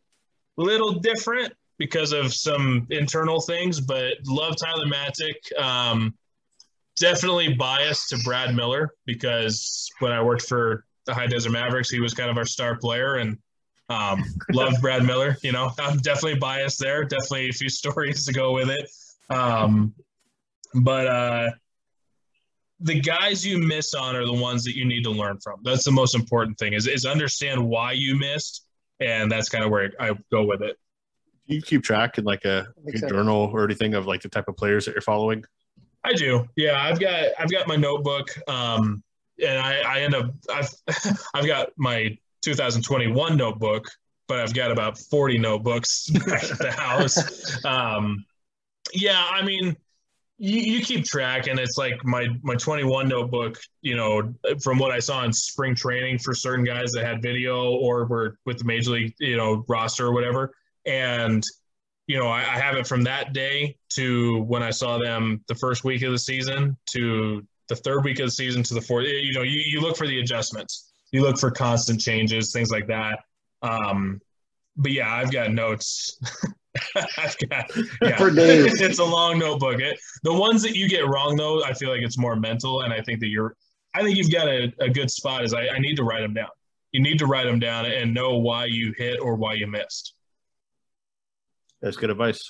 little different because of some internal things, but loved Tyler Matzik. Um, Definitely biased to Brad Miller because when I worked for the High Desert Mavericks, he was kind of our star player, and Um, loved Brad Miller. You know, I'm definitely biased there. Definitely a few stories to go with it. Um, but uh, the guys you miss on are the ones that you need to learn from. That's the most important thing, is, is understand why you missed. And that's kind of where I go with it. Do you keep track in like a, a journal or anything of like the type of players that you're following? I do. Yeah. I've got, I've got my notebook. Um, and I, I end up, I've, I've got my two thousand twenty-one notebook, but I've got about forty notebooks back at the house. Um, yeah. I mean, you, you keep track, and it's like my, my twenty-one notebook, you know, from what I saw in spring training for certain guys that had video or were with the major league, you know, roster or whatever. And, you know, I, I have it from that day to when I saw them the first week of the season to the third week of the season to the fourth. You know, you, you look for the adjustments. You look for constant changes, things like that. Um, but, yeah, I've got notes. I've got yeah. for days. It's a long notebook. It, the ones that you get wrong, though, I feel like it's more mental, and I think that you're – I think you've got a, a good spot is I, I need to write them down. You need to write them down and know why you hit or why you missed. That's good advice.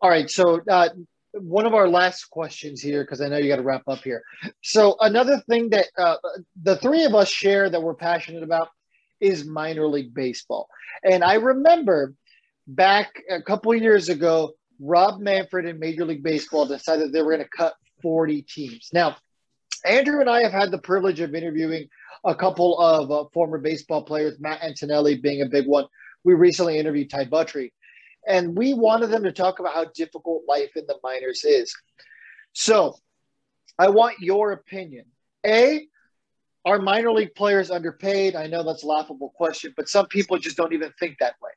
All right, so uh, one of our last questions here, because I know you got to wrap up here. So another thing that uh, the three of us share that we're passionate about is minor league baseball. And I remember back a couple of years ago, Rob Manfred in Major League Baseball decided they were going to cut forty teams. Now, Andrew and I have had the privilege of interviewing a couple of uh, former baseball players, Matt Antonelli being a big one. We recently interviewed Ty Buttry, and we wanted them to talk about how difficult life in the minors is. So I want your opinion. A, are minor league players underpaid? I know that's a laughable question, but some people just don't even think that way.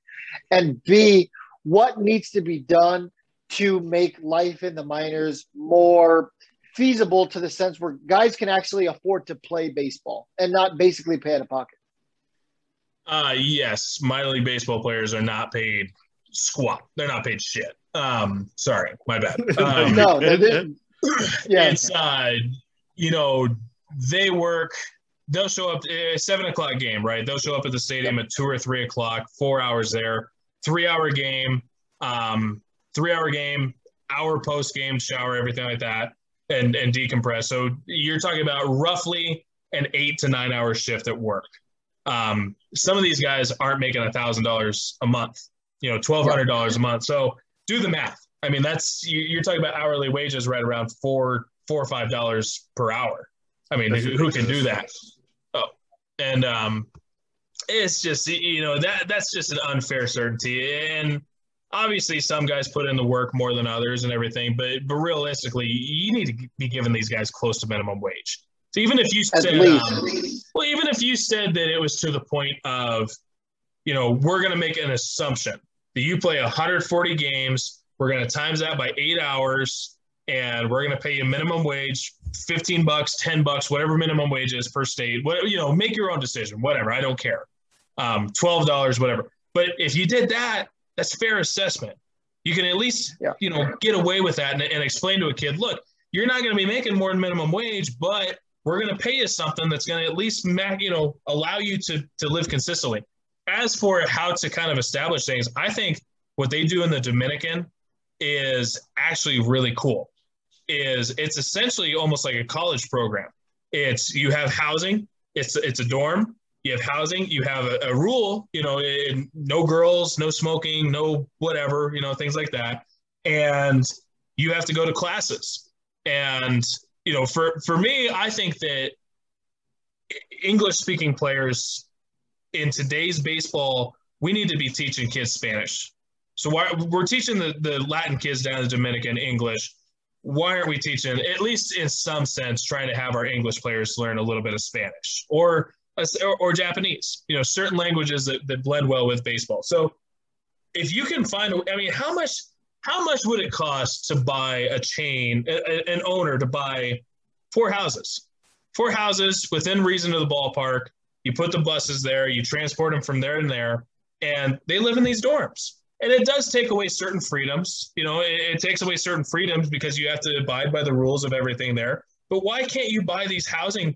And B, what needs to be done to make life in the minors more feasible to the sense where guys can actually afford to play baseball and not basically pay out of pocket? Uh, yes, minor league baseball players are not paid squat. They're not paid shit. Um, sorry, my bad. Um, no, they didn't. Yeah. It's, uh, you know, they work. They'll show up uh, seven o'clock game, right? They'll show up at the stadium at two or three o'clock, four hours there, three-hour game, um, three-hour game, hour post-game shower, everything like that, and, and decompress. So you're talking about roughly an eight- to nine-hour shift at work. Um, some of these guys aren't making a thousand dollars a month, you know, twelve hundred dollars a month. So do the math. I mean, that's, you, you're talking about hourly wages right around four, four or five dollars per hour. I mean, who, who can do that? Oh, and, um, it's just, you know, that that's just an unfair certainty. And obviously some guys put in the work more than others and everything, but, but realistically you need to be giving these guys close to minimum wage. So even if you said, um, well, even if you said that it was to the point of, you know, we're going to make an assumption that you play one hundred forty games, we're going to times that by eight hours, and we're going to pay you minimum wage, fifteen bucks, ten bucks, whatever minimum wage is per state. What, you know, make your own decision, whatever. I don't care. Um, twelve dollars, whatever. But if you did that, that's fair assessment. You can at least, yeah. you know, get away with that and, and explain to a kid, look, you're not going to be making more than minimum wage, but we're going to pay you something that's going to at least, you know, allow you to to live consistently. As for how to kind of establish things, I think what they do in the Dominican is actually really cool. Is it's essentially almost like a college program. It's you have housing. It's it's a dorm. You have housing. You have a, a rule. You know, in, no girls, no smoking, no whatever. You know, things like that. And you have to go to classes. And you know, for, for me, I think that English-speaking players in today's baseball, we need to be teaching kids Spanish. So why, we're teaching the, the Latin kids down in the Dominican English. Why aren't we teaching, at least in some sense, trying to have our English players learn a little bit of Spanish or or, or Japanese, you know, certain languages that, that blend well with baseball. So if you can find – I mean, how much – How much would it cost to buy a chain, a, an owner to buy four houses? Four houses within reason of the ballpark. You put the buses there. You transport them from there and there. And they live in these dorms. And it does take away certain freedoms. You know, it, it takes away certain freedoms because you have to abide by the rules of everything there. But why can't you buy these housing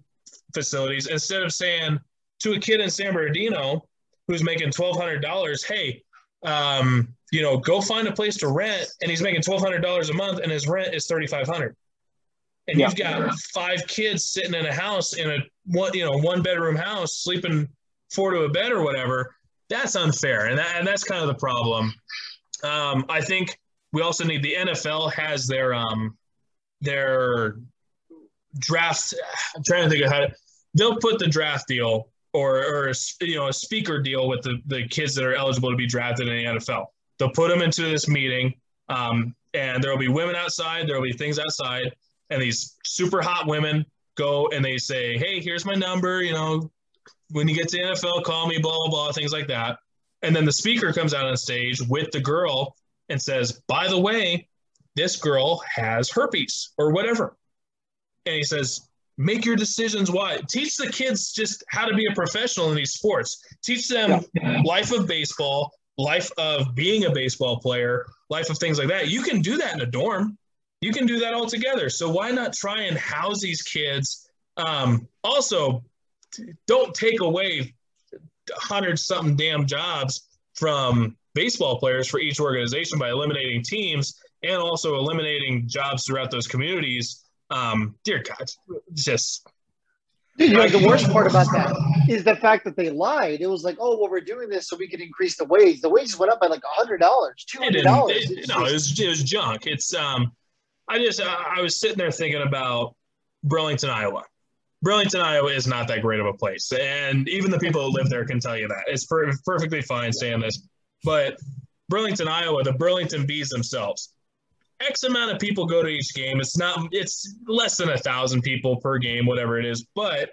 facilities instead of saying to a kid in San Bernardino who's making twelve hundred dollars, hey, um, you know, go find a place to rent, and he's making twelve hundred dollars a month, and his rent is thirty-five hundred dollars. And yeah. you've got five kids sitting in a house in a one, you know, one bedroom house, sleeping four to a bed or whatever. That's unfair, and that, and that's kind of the problem. Um, I think we also need the N F L has their um, their draft. I'm trying to think of how to, they'll put the draft deal or or a, you know a speaker deal with the the kids that are eligible to be drafted in the N F L. They'll put them into this meeting, um, and there'll be women outside. There'll be things outside. And these super hot women go and they say, hey, here's my number, you know, when you get to N F L, call me, blah, blah, blah, things like that. And then the speaker comes out on stage with the girl and says, by the way, this girl has herpes or whatever. And he says, make your decisions wise. Teach the kids just how to be a professional in these sports. Teach them yeah. life of baseball, life of being a baseball player, life of things like that. You can do that in a dorm. You can do that all together. So why not try and house these kids? Um, also, don't take away one hundred something damn jobs from baseball players for each organization by eliminating teams and also eliminating jobs throughout those communities. Um, dear God, just... You know, the worst part about that is the fact that they lied. It was like, oh, well, we're doing this so we can increase the wage. The wages went up by like one hundred dollars, two hundred dollars. It it, no, it was, it was junk. It's... um. I just I was sitting there thinking about Burlington, Iowa. Burlington, Iowa is not that great of a place, and even the people who live there can tell you that. It's per- perfectly fine saying this, but Burlington, Iowa, the Burlington Bees themselves, X amount of people go to each game. It's not it's less than a thousand people per game, whatever it is. But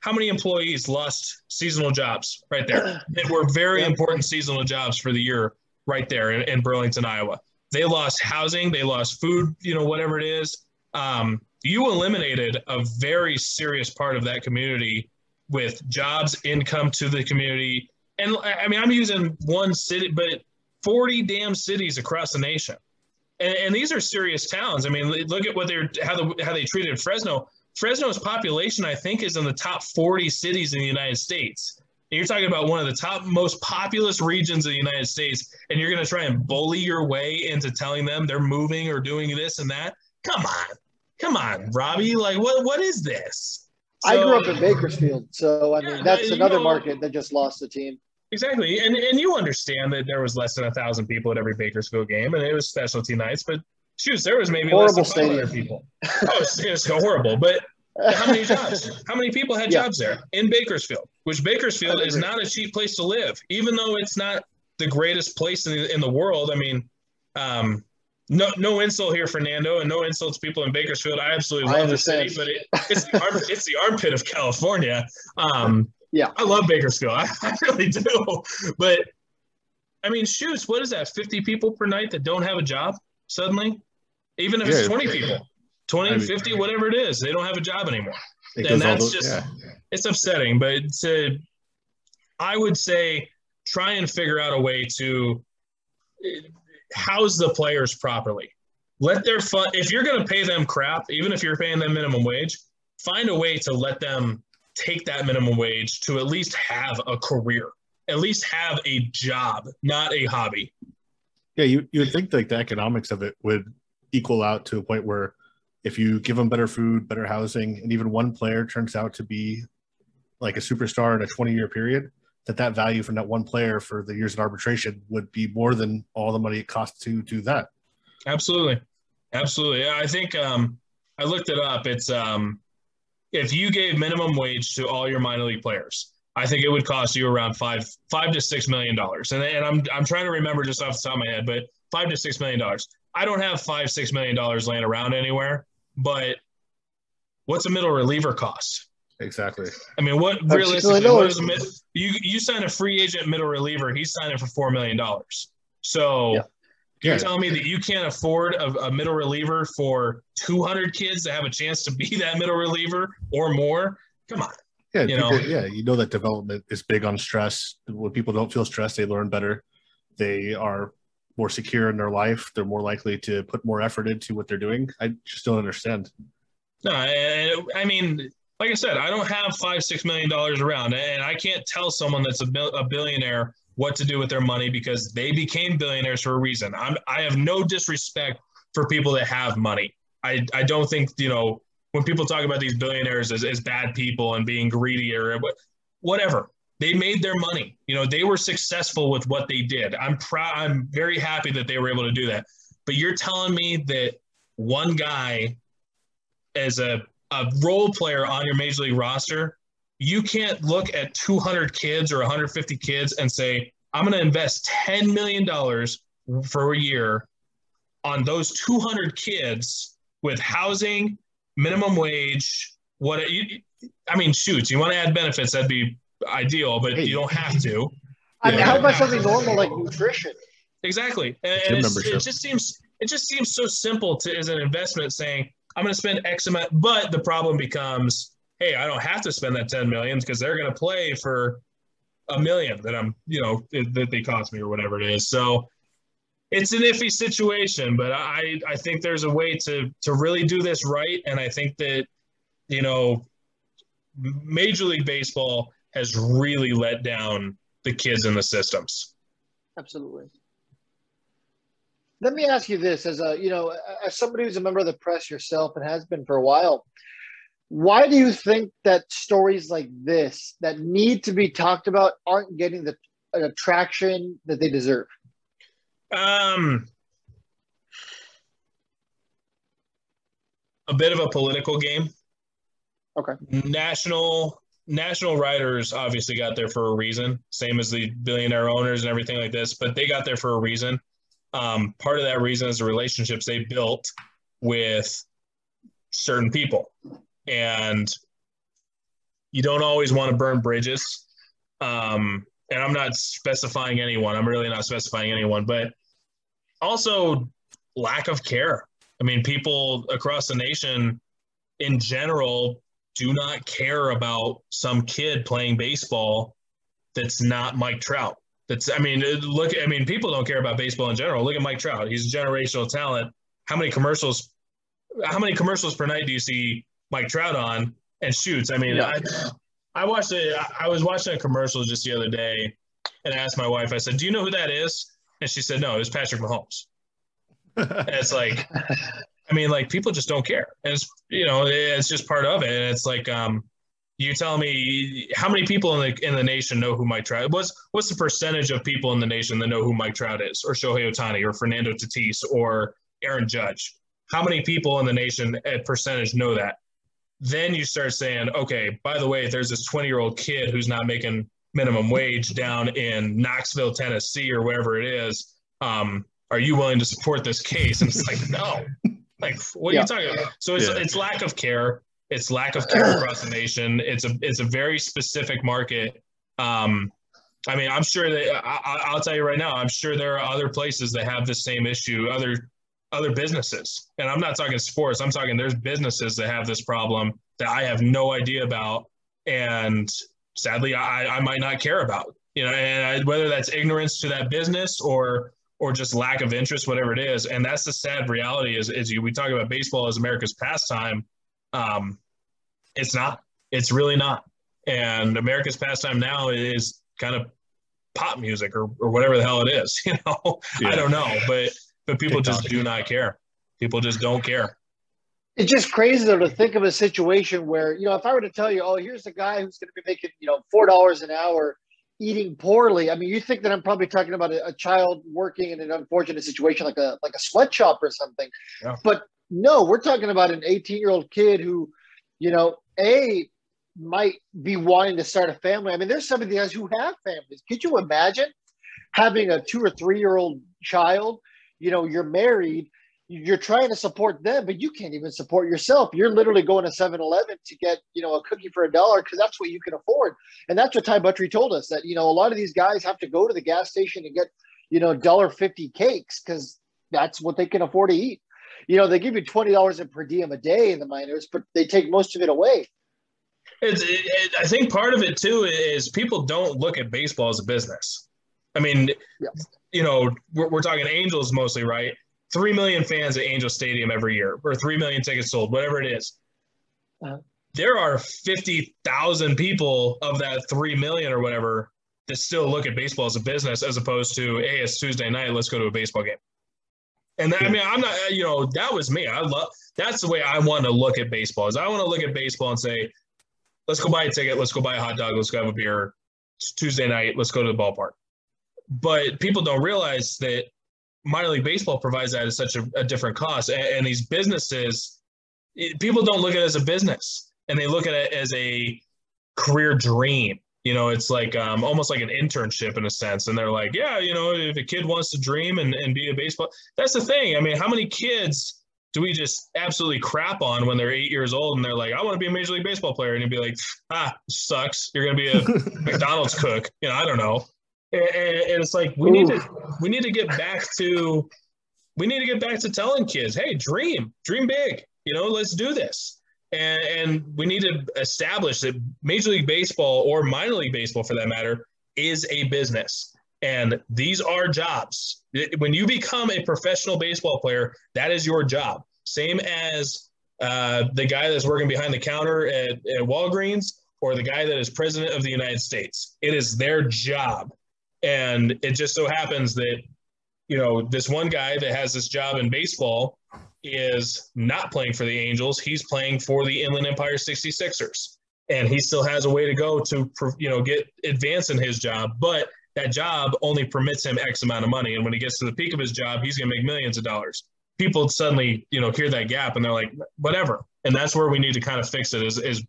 how many employees lost seasonal jobs right there? That were very important seasonal jobs for the year right there in, in Burlington, Iowa. They lost housing, they lost food, you know, whatever it is. Um, you eliminated a very serious part of that community with jobs, income to the community. And I mean, I'm using one city, but forty damn cities across the nation. And, and these are serious towns. I mean, look at what they're, how, the, how they treated Fresno. Fresno's population, I think, is in the top forty cities in the United States. You're talking about one of the top most populous regions of the United States, and you're going to try and bully your way into telling them they're moving or doing this and that. Come on. Come on, Robbie. Like, what? what is this? So, I grew up in Bakersfield, so, I yeah, mean, that's another know, market that just lost a team. Exactly. And and you understand that there was less than one thousand people at every Bakersfield game, and it was specialty nights, but, shoot, there was maybe horrible less than five hundred people. Oh, it was horrible, but – how many jobs? How many people had yeah. jobs there in Bakersfield? Which Bakersfield is not a cheap place to live, even though it's not the greatest place in the, in the world. I mean, um, no no insult here, Fernando, and no insult to people in Bakersfield. I absolutely love I the city, but it, it's, the arm, it's the armpit of California. Um, yeah, I love Bakersfield. I, I really do. But, I mean, shoots, what is that, fifty people per night that don't have a job suddenly? Even if yeah, it's twenty yeah. people. twenty, I mean, fifty, whatever it is, they don't have a job anymore. And that's those, just, yeah. it's upsetting. But to, I would say try and figure out a way to house the players properly. Let their fun, if you're going to pay them crap, even if you're paying them minimum wage, find a way to let them take that minimum wage to at least have a career, at least have a job, not a hobby. Yeah, you, you would think like the economics of it would equal out to a point where if you give them better food, better housing, and even one player turns out to be like a superstar in a twenty-year period, that that value from that one player for the years in arbitration would be more than all the money it costs to do that. Absolutely. Absolutely. Yeah, I think um, I looked it up. It's um, if you gave minimum wage to all your minor league players, I think it would cost you around five, five to six million dollars. And, and I'm I'm trying to remember just off the top of my head, but five to six million dollars. I don't have five, six million dollars laying around anywhere. But what's a middle reliever cost? Exactly. I mean, what realistically, what is a mid, you you sign a free agent middle reliever, he's signing for four million dollars. So yeah. you're yeah. telling me that you can't afford a, a middle reliever for two hundred kids to have a chance to be that middle reliever or more? Come on. Yeah, you know, yeah, you know that development is big on stress. When people don't feel stressed, they learn better. They are more secure in their life, they're more likely to put more effort into what they're doing. I just don't understand. No, I, I mean, like I said, I don't have five, six million dollars around, and I can't tell someone that's a, bil- a billionaire what to do with their money, because they became billionaires for a reason. I'm, I have no disrespect for people that have money. I, I don't think, you know, when people talk about these billionaires as, as bad people and being greedy or whatever, they made their money. You know, they were successful with what they did. I'm proud. I'm very happy that they were able to do that. But you're telling me that one guy as a, a role player on your major league roster, you can't look at two hundred kids or one hundred fifty kids and say, I'm going to invest ten million dollars for a year on those two hundred kids with housing, minimum wage, what you, I mean, shoot, you want to add benefits, that'd be ideal, but hey, you don't have to. I mean, how about something normal like nutrition? Exactly. And, and it's, it just seems it just seems so simple to as an investment saying, I'm going to spend X amount, but the problem becomes, hey, I don't have to spend that ten million because they're going to play for a million that I'm, you know, that they cost me or whatever it is. So it's an iffy situation, but I, I think there's a way to, to really do this right. And I think that, you know, Major League Baseball has really let down the kids in the systems. Absolutely. Let me ask you this, as a, you know, as somebody who's a member of the press yourself and has been for a while, why do you think that stories like this that need to be talked about aren't getting the uh, traction that they deserve? Um, a bit of a political game. Okay. National national writers obviously got there for a reason, same as the billionaire owners and everything like this, but they got there for a reason. Um, part of that reason is the relationships they built with certain people. And you don't always want to burn bridges. Um, and I'm not specifying anyone. I'm really not specifying anyone. But also lack of care. I mean, people across the nation in general do not care about some kid playing baseball that's not Mike Trout. That's, I mean, look, I mean, people don't care about baseball in general. Look at Mike Trout. He's a generational talent. How many commercials, how many commercials per night do you see Mike Trout on? And shoots. I mean, yeah. I, I watched it. I was watching a commercial just the other day and asked my wife, I said, do you know who that is? And she said, no, it was Patrick Mahomes. And it's like, I mean, like, people just don't care. And it's, you know, it's just part of it. And it's like, um, you tell me how many people in the in the nation know who Mike Trout is? What's, what's the percentage of people in the nation that know who Mike Trout is, or Shohei Ohtani, or Fernando Tatis, or Aaron Judge? How many people in the nation at percentage know that? Then you start saying, okay, by the way, there's this twenty-year-old kid who's not making minimum wage down in Knoxville, Tennessee, or wherever it is. Um, are you willing to support this case? And it's like, no. Like, what are yeah. you talking about? So it's, yeah. it's lack of care. It's lack of care across the nation. It's a it's a very specific market. Um, I mean, I'm sure that I, I'll tell you right now, I'm sure there are other places that have the same issue, other other businesses. And I'm not talking sports. I'm talking there's businesses that have this problem that I have no idea about. And sadly, I, I might not care about, you know, and I, whether that's ignorance to that business or or just lack of interest, whatever it is. And that's the sad reality is, is you, we talk about baseball as America's pastime. Um, it's not, it's really not. And America's pastime now is kind of pop music or, or whatever the hell it is, you know, yeah. I don't know, but, but people just do not care. People just don't care. It's just crazy though to think of a situation where, you know, if I were to tell you, oh, here's the guy who's going to be making, you know, four dollars an hour eating poorly. I mean, you think that I'm probably talking about a, a child working in an unfortunate situation, like a, like a sweatshop or something, yeah. but no, we're talking about an eighteen-year-old kid who, you know, A, might be wanting to start a family. I mean, there's some of the guys who have families. Could you imagine having a two- or three-year-old child? You know, you're married. You're trying to support them, but you can't even support yourself. You're literally going to seven eleven to get, you know, a cookie for a dollar because that's what you can afford. And that's what Ty Buttry told us, that, you know, a lot of these guys have to go to the gas station and get, you know, one dollar fifty cakes because that's what they can afford to eat. You know, they give you twenty dollars per diem a day in the minors, but they take most of it away. It's, it, it, I think part of it, too, is people don't look at baseball as a business. I mean, yeah. you know, we're, we're talking Angels mostly, right? Three million fans at Angel Stadium every year, or three million tickets sold, whatever it is. Uh-huh. there are fifty thousand people of that three million or whatever that still look at baseball as a business, as opposed to, hey, it's Tuesday night, let's go to a baseball game. And that, I mean, I'm not, you know, that was me. I love, that's the way I want to look at baseball, is I want to look at baseball and say, let's go buy a ticket, let's go buy a hot dog, let's go have a beer. It's Tuesday night, let's go to the ballpark. But people don't realize that minor league baseball provides that at such a, a different cost. And, and these businesses, it, people don't look at it as a business, and they look at it as a career dream. You know, it's like um, almost like an internship in a sense. And they're like, yeah, you know, if a kid wants to dream and, and be a baseball, that's the thing. I mean, how many kids do we just absolutely crap on when they're eight years old and they're like, I want to be a major league baseball player. And you'd be like, ah, sucks. You're going to be a McDonald's cook. You know, I don't know. And, and it's like, we Ooh. need to, we need to get back to, we need to get back to telling kids, hey, dream, dream big, you know, let's do this. And, and we need to establish that Major League Baseball, or minor league baseball for that matter, is a business. And these are jobs. When you become a professional baseball player, that is your job. Same as uh, the guy that's working behind the counter at, at Walgreens, or the guy that is president of the United States. It is their job. And it just so happens that, you know, this one guy that has this job in baseball is not playing for the Angels. He's playing for the Inland Empire sixty-sixers. And he still has a way to go to, you know, get advance in his job. But that job only permits him X amount of money. And when he gets to the peak of his job, he's going to make millions of dollars. People suddenly, you know, hear that gap and they're like, whatever. And that's where we need to kind of fix it, is, is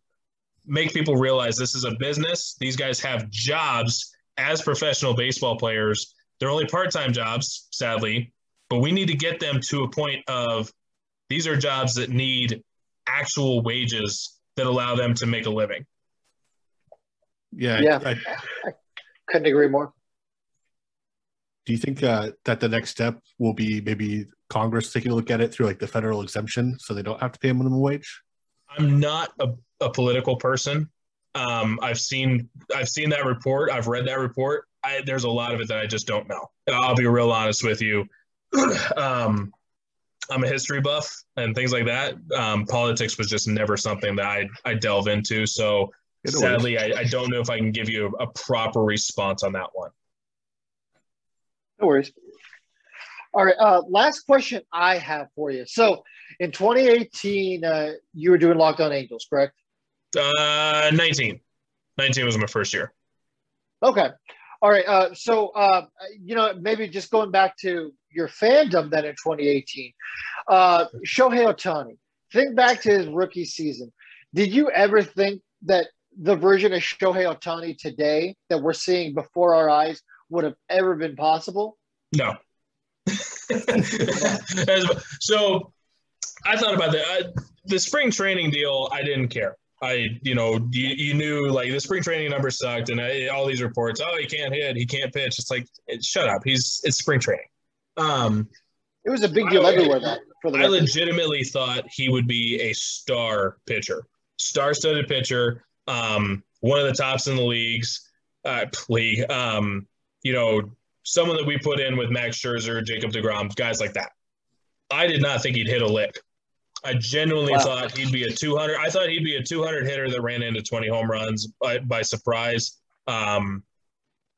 make people realize this is a business. These guys have jobs as professional baseball players. They're only part-time jobs, sadly, but we need to get them to a point of, these are jobs that need actual wages that allow them to make a living. Yeah. Yeah. I, I couldn't agree more. Do you think uh, that the next step will be maybe Congress taking a look at it through like the federal exemption, so they don't have to pay a minimum wage? I'm not a, a political person. Um, I've seen, I've seen that report. I've read that report. I, there's a lot of it that I just don't know. I'll be real honest with you. um, I'm a history buff and things like that. Um, politics was just never something that I, I delve into. So It'll sadly, I, I don't know if I can give you a, a proper response on that one. No worries. All right. Uh, last question I have for you. So in twenty eighteen, uh, you were doing Locked On Angels, correct? Uh, nineteen. nineteen was my first year. Okay. All right. Uh, so, uh, you know, maybe just going back to your fandom then in twenty eighteen, uh, Shohei Ohtani, think back to his rookie season. Did you ever think that the version of Shohei Ohtani today that we're seeing before our eyes would have ever been possible? No. So I thought about that. I, the spring training deal, I didn't care. I, you know, you, you knew like the spring training numbers sucked, and I, all these reports, oh, he can't hit, he can't pitch. It's like, it, shut up. He's it's spring training. Um, it was a big deal I, everywhere. That, for the I legitimately thought he would be a star pitcher, star-studded pitcher, um, one of the tops in the leagues, uh, league. Um, you know, someone that we put in with Max Scherzer, Jacob deGrom, guys like that. I did not think he'd hit a lick. I genuinely wow. thought he'd be a two hundred. I thought he'd be a two hundred hitter that ran into twenty home runs by, by surprise. Um,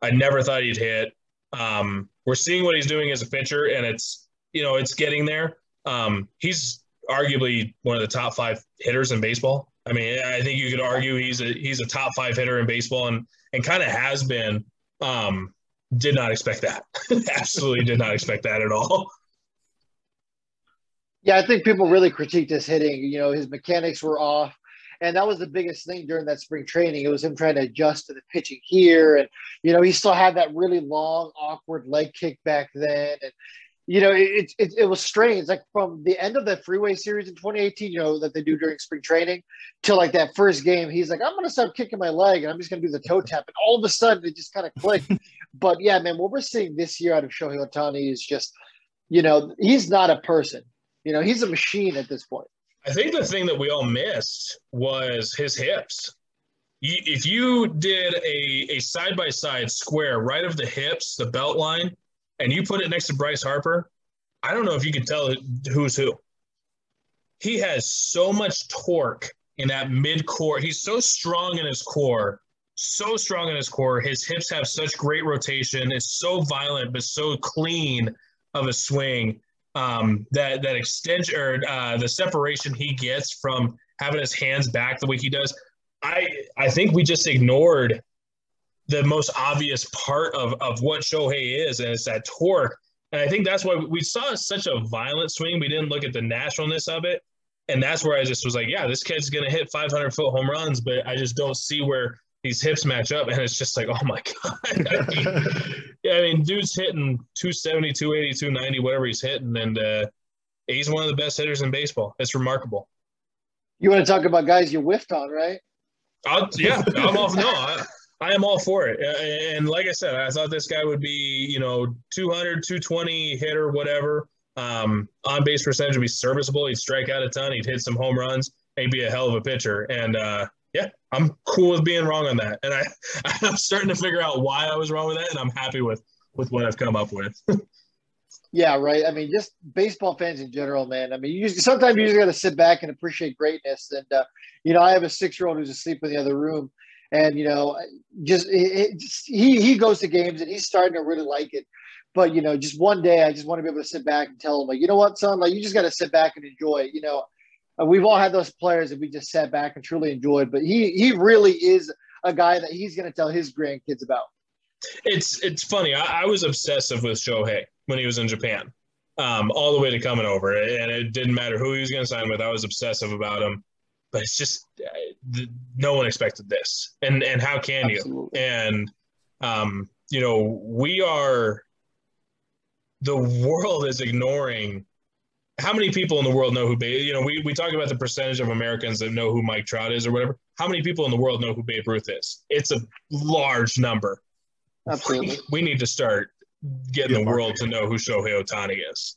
I never thought he'd hit. Um, we're seeing what he's doing as a pitcher, and it's, you know, it's getting there. Um, he's arguably one of the top five hitters in baseball. I mean, I think you could argue he's a, he's a top five hitter in baseball, and, and kind of has been. Um, did not expect that. Absolutely did not expect that at all. Yeah, I think people really critiqued his hitting. You know, his mechanics were off, and that was the biggest thing during that spring training. It was him trying to adjust to the pitching here, and, you know, he still had that really long, awkward leg kick back then. And, you know, it it, it was strange. Like, from the end of the freeway series in twenty eighteen, you know, that they do during spring training, till like that first game, he's like, I'm going to stop kicking my leg, and I'm just going to do the toe tap. And all of a sudden, it just kind of clicked. But, yeah, man, what we're seeing this year out of Shohei Ohtani is just, you know, he's not a person. You know, he's a machine at this point. I think the thing that we all missed was his hips. You, if you did a, a side-by-side square right of the hips, the belt line, and you put it next to Bryce Harper, I don't know if you could tell who's who. He has so much torque in that mid-core. He's so strong in his core, so strong in his core. His hips have such great rotation. It's so violent, but so clean of a swing. Um, that that extension or uh, the separation he gets from having his hands back the way he does, I I think we just ignored the most obvious part of, of what Shohei is, and it's that torque. And I think that's why we saw such a violent swing. We didn't look at the naturalness of it. And that's where I just was like, yeah, this kid's going to hit five hundred foot home runs, but I just don't see where these hips match up. And it's just like, oh, my God. I mean, yeah, I mean, dude's hitting two seventy, two eighty, two ninety, whatever he's hitting. And uh, he's one of the best hitters in baseball. It's remarkable. You want to talk about guys you whiffed on, right? I'll, yeah, I'm off. No, I, I am all for it. And like I said, I thought this guy would be, you know, two hundred, two twenty hitter, whatever. Um, on-base percentage would be serviceable. He'd strike out a ton. He'd hit some home runs. He'd be a hell of a pitcher. And, uh, yeah, I'm cool with being wrong on that. And I, I'm starting to figure out why I was wrong with that, and I'm happy with, with what I've come up with. Yeah, right. I mean, just baseball fans in general, man. I mean, you just, sometimes you just got to sit back and appreciate greatness. And, uh, you know, I have a six-year-old who's asleep in the other room. And, you know, just, it, just he he goes to games and he's starting to really like it. But, you know, just one day I just want to be able to sit back and tell him, like, you know what, son, like you just got to sit back and enjoy it. You know, we've all had those players that we just sat back and truly enjoyed. But he he really is a guy that he's going to tell his grandkids about. It's it's funny. I, I was obsessive with Shohei when he was in Japan, um, all the way to coming over. And it didn't matter who he was going to sign with. I was obsessive about him. But it's just no one expected this, and and how can Absolutely. You? And um, you know, we are the world is ignoring how many people in the world know who Babe. You know, we we talk about the percentage of Americans that know who Mike Trout is or whatever. How many people in the world know who Babe Ruth is? It's a large number. Absolutely, we, we need to start getting yeah, the world to know who Shohei Ohtani is.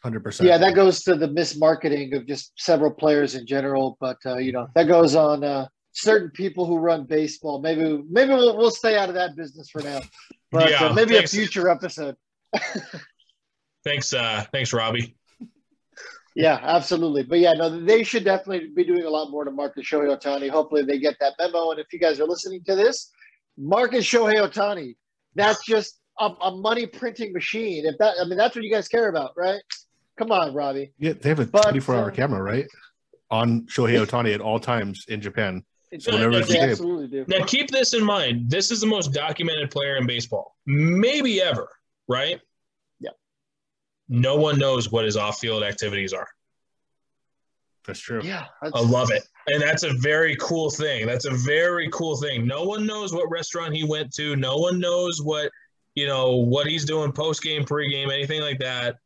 one hundred percent. Yeah, that goes to the mismarketing of just several players in general, but uh, you know, that goes on uh, certain people who run baseball. Maybe maybe we'll we'll stay out of that business for now. But yeah, uh, maybe thanks. A future episode. thanks, uh, thanks, Robbie. Yeah, absolutely. But yeah, no, they should definitely be doing a lot more to market Shohei Ohtani. Hopefully, they get that memo. And if you guys are listening to this, market Shohei Ohtani. That's just a, a money printing machine. If that, I mean, that's what you guys care about, right? Come on, Robbie. Yeah, they have a twenty-four hour um, camera, right? On Shohei Ohtani at all times in Japan. So whenever they absolutely do. Now, keep this in mind. This is the most documented player in baseball, maybe ever, right? Yeah. No one knows what his off-field activities are. That's true. Yeah. That's, I love it. And that's a very cool thing. That's a very cool thing. No one knows what restaurant he went to. No one knows what, you know, what he's doing post-game, pre-game, anything like that.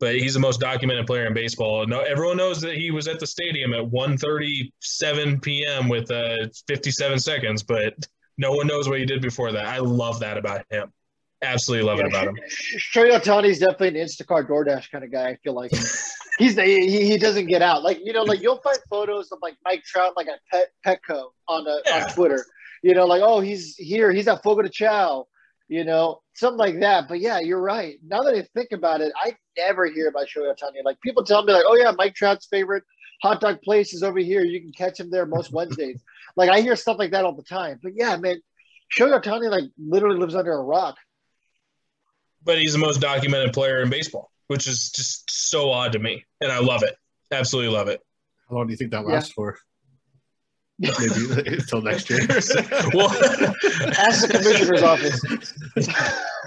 But he's the most documented player in baseball. No, everyone knows that he was at the stadium at one thirty-seven p.m. with uh, fifty-seven seconds, but no one knows what he did before that. I love that about him. Absolutely love yeah, it about him. Shohei Ohtani's definitely an Instacart DoorDash kind of guy, I feel like. he's the, he, he doesn't get out. Like, you know, like you'll find photos of like Mike Trout like at Pet, Petco on, a, yeah. on Twitter. You know, like, oh, he's here. He's at Fogo de Chao. You know, something like that. But, yeah, you're right. Now that I think about it, I never hear about Shohei Ohtani. Like, people tell me, like, oh, yeah, Mike Trout's favorite hot dog place is over here. You can catch him there most Wednesdays. Like, I hear stuff like that all the time. But, yeah, man, Shohei Ohtani, like, literally lives under a rock. But he's the most documented player in baseball, which is just so odd to me. And I love it. Absolutely love it. How long do you think that lasts yeah. for? Maybe until next year. Well, ask the commissioner's office.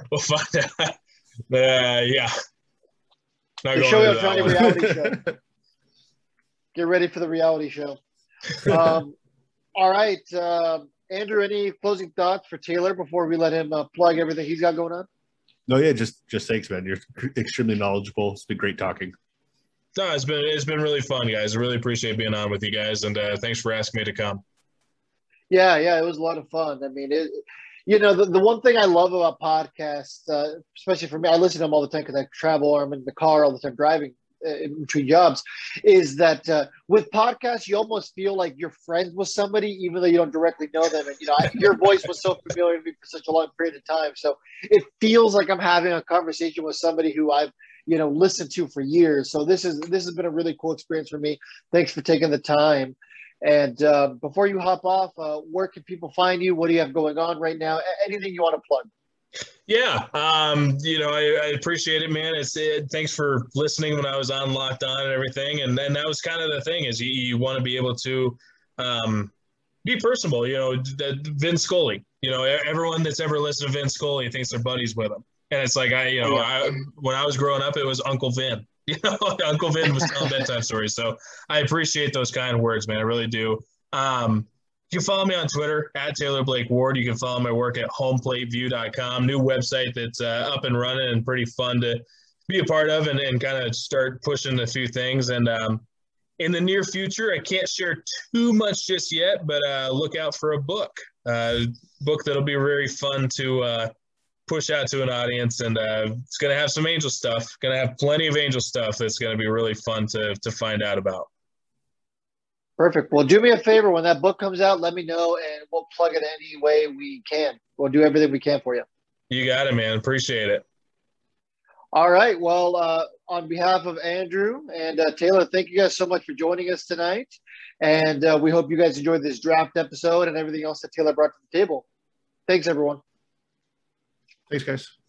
We'll find out. Uh, yeah. Not going show to that reality show. Get ready for the reality show. Um, all right, uh, Andrew. Any closing thoughts for Taylor before we let him uh, plug everything he's got going on? No, yeah, just just thanks, man. You're extremely knowledgeable. It's been great talking. No, it's been it's been really fun, guys. I really appreciate being on with you guys, and uh, thanks for asking me to come. Yeah, yeah, it was a lot of fun. I mean, it, you know, the, the one thing I love about podcasts, uh, especially for me, I listen to them all the time because I travel or I'm in the car all the time driving uh, in between jobs, is that uh, with podcasts, you almost feel like you're friends with somebody, even though you don't directly know them. And, you know, I, your voice was so familiar to me for such a long period of time. So it feels like I'm having a conversation with somebody who I've, you know, listened to for years. So this is this has been a really cool experience for me. Thanks for taking the time. And uh, before you hop off, uh, where can people find you? What do you have going on right now? Anything you want to plug? Yeah, um, you know, I, I appreciate it, man. It's it, thanks for listening when I was on Locked On and everything. And then that was kind of the thing is you, you want to be able to um, be personable. You know, that Vin Scully. You know, everyone that's ever listened to Vin Scully thinks they're buddies with him. And it's like I, you know, I, when I was growing up, it was Uncle Vin. You know, Uncle Vin was telling bedtime stories. So I appreciate those kind of words, man. I really do. Um, you can follow me on Twitter, at Taylor Blake Ward. You can follow my work at home plate view dot com, new website that's uh, up and running and pretty fun to be a part of and, and kind of start pushing a few things. And um, in the near future, I can't share too much just yet, but uh, look out for a book, uh, book that'll be very fun to uh, push out to an audience. And uh, it's going to have some Angel stuff, going to have plenty of Angel stuff that's going to be really fun to to find out about. Perfect. Well, do me a favor. When that book comes out, let me know, and we'll plug it any way we can. We'll do everything we can for you. You got it, man. Appreciate it. All right. Well, uh, on behalf of Andrew and uh, Taylor, thank you guys so much for joining us tonight. And uh, we hope you guys enjoyed this draft episode and everything else that Taylor brought to the table. Thanks, everyone. Thanks, guys.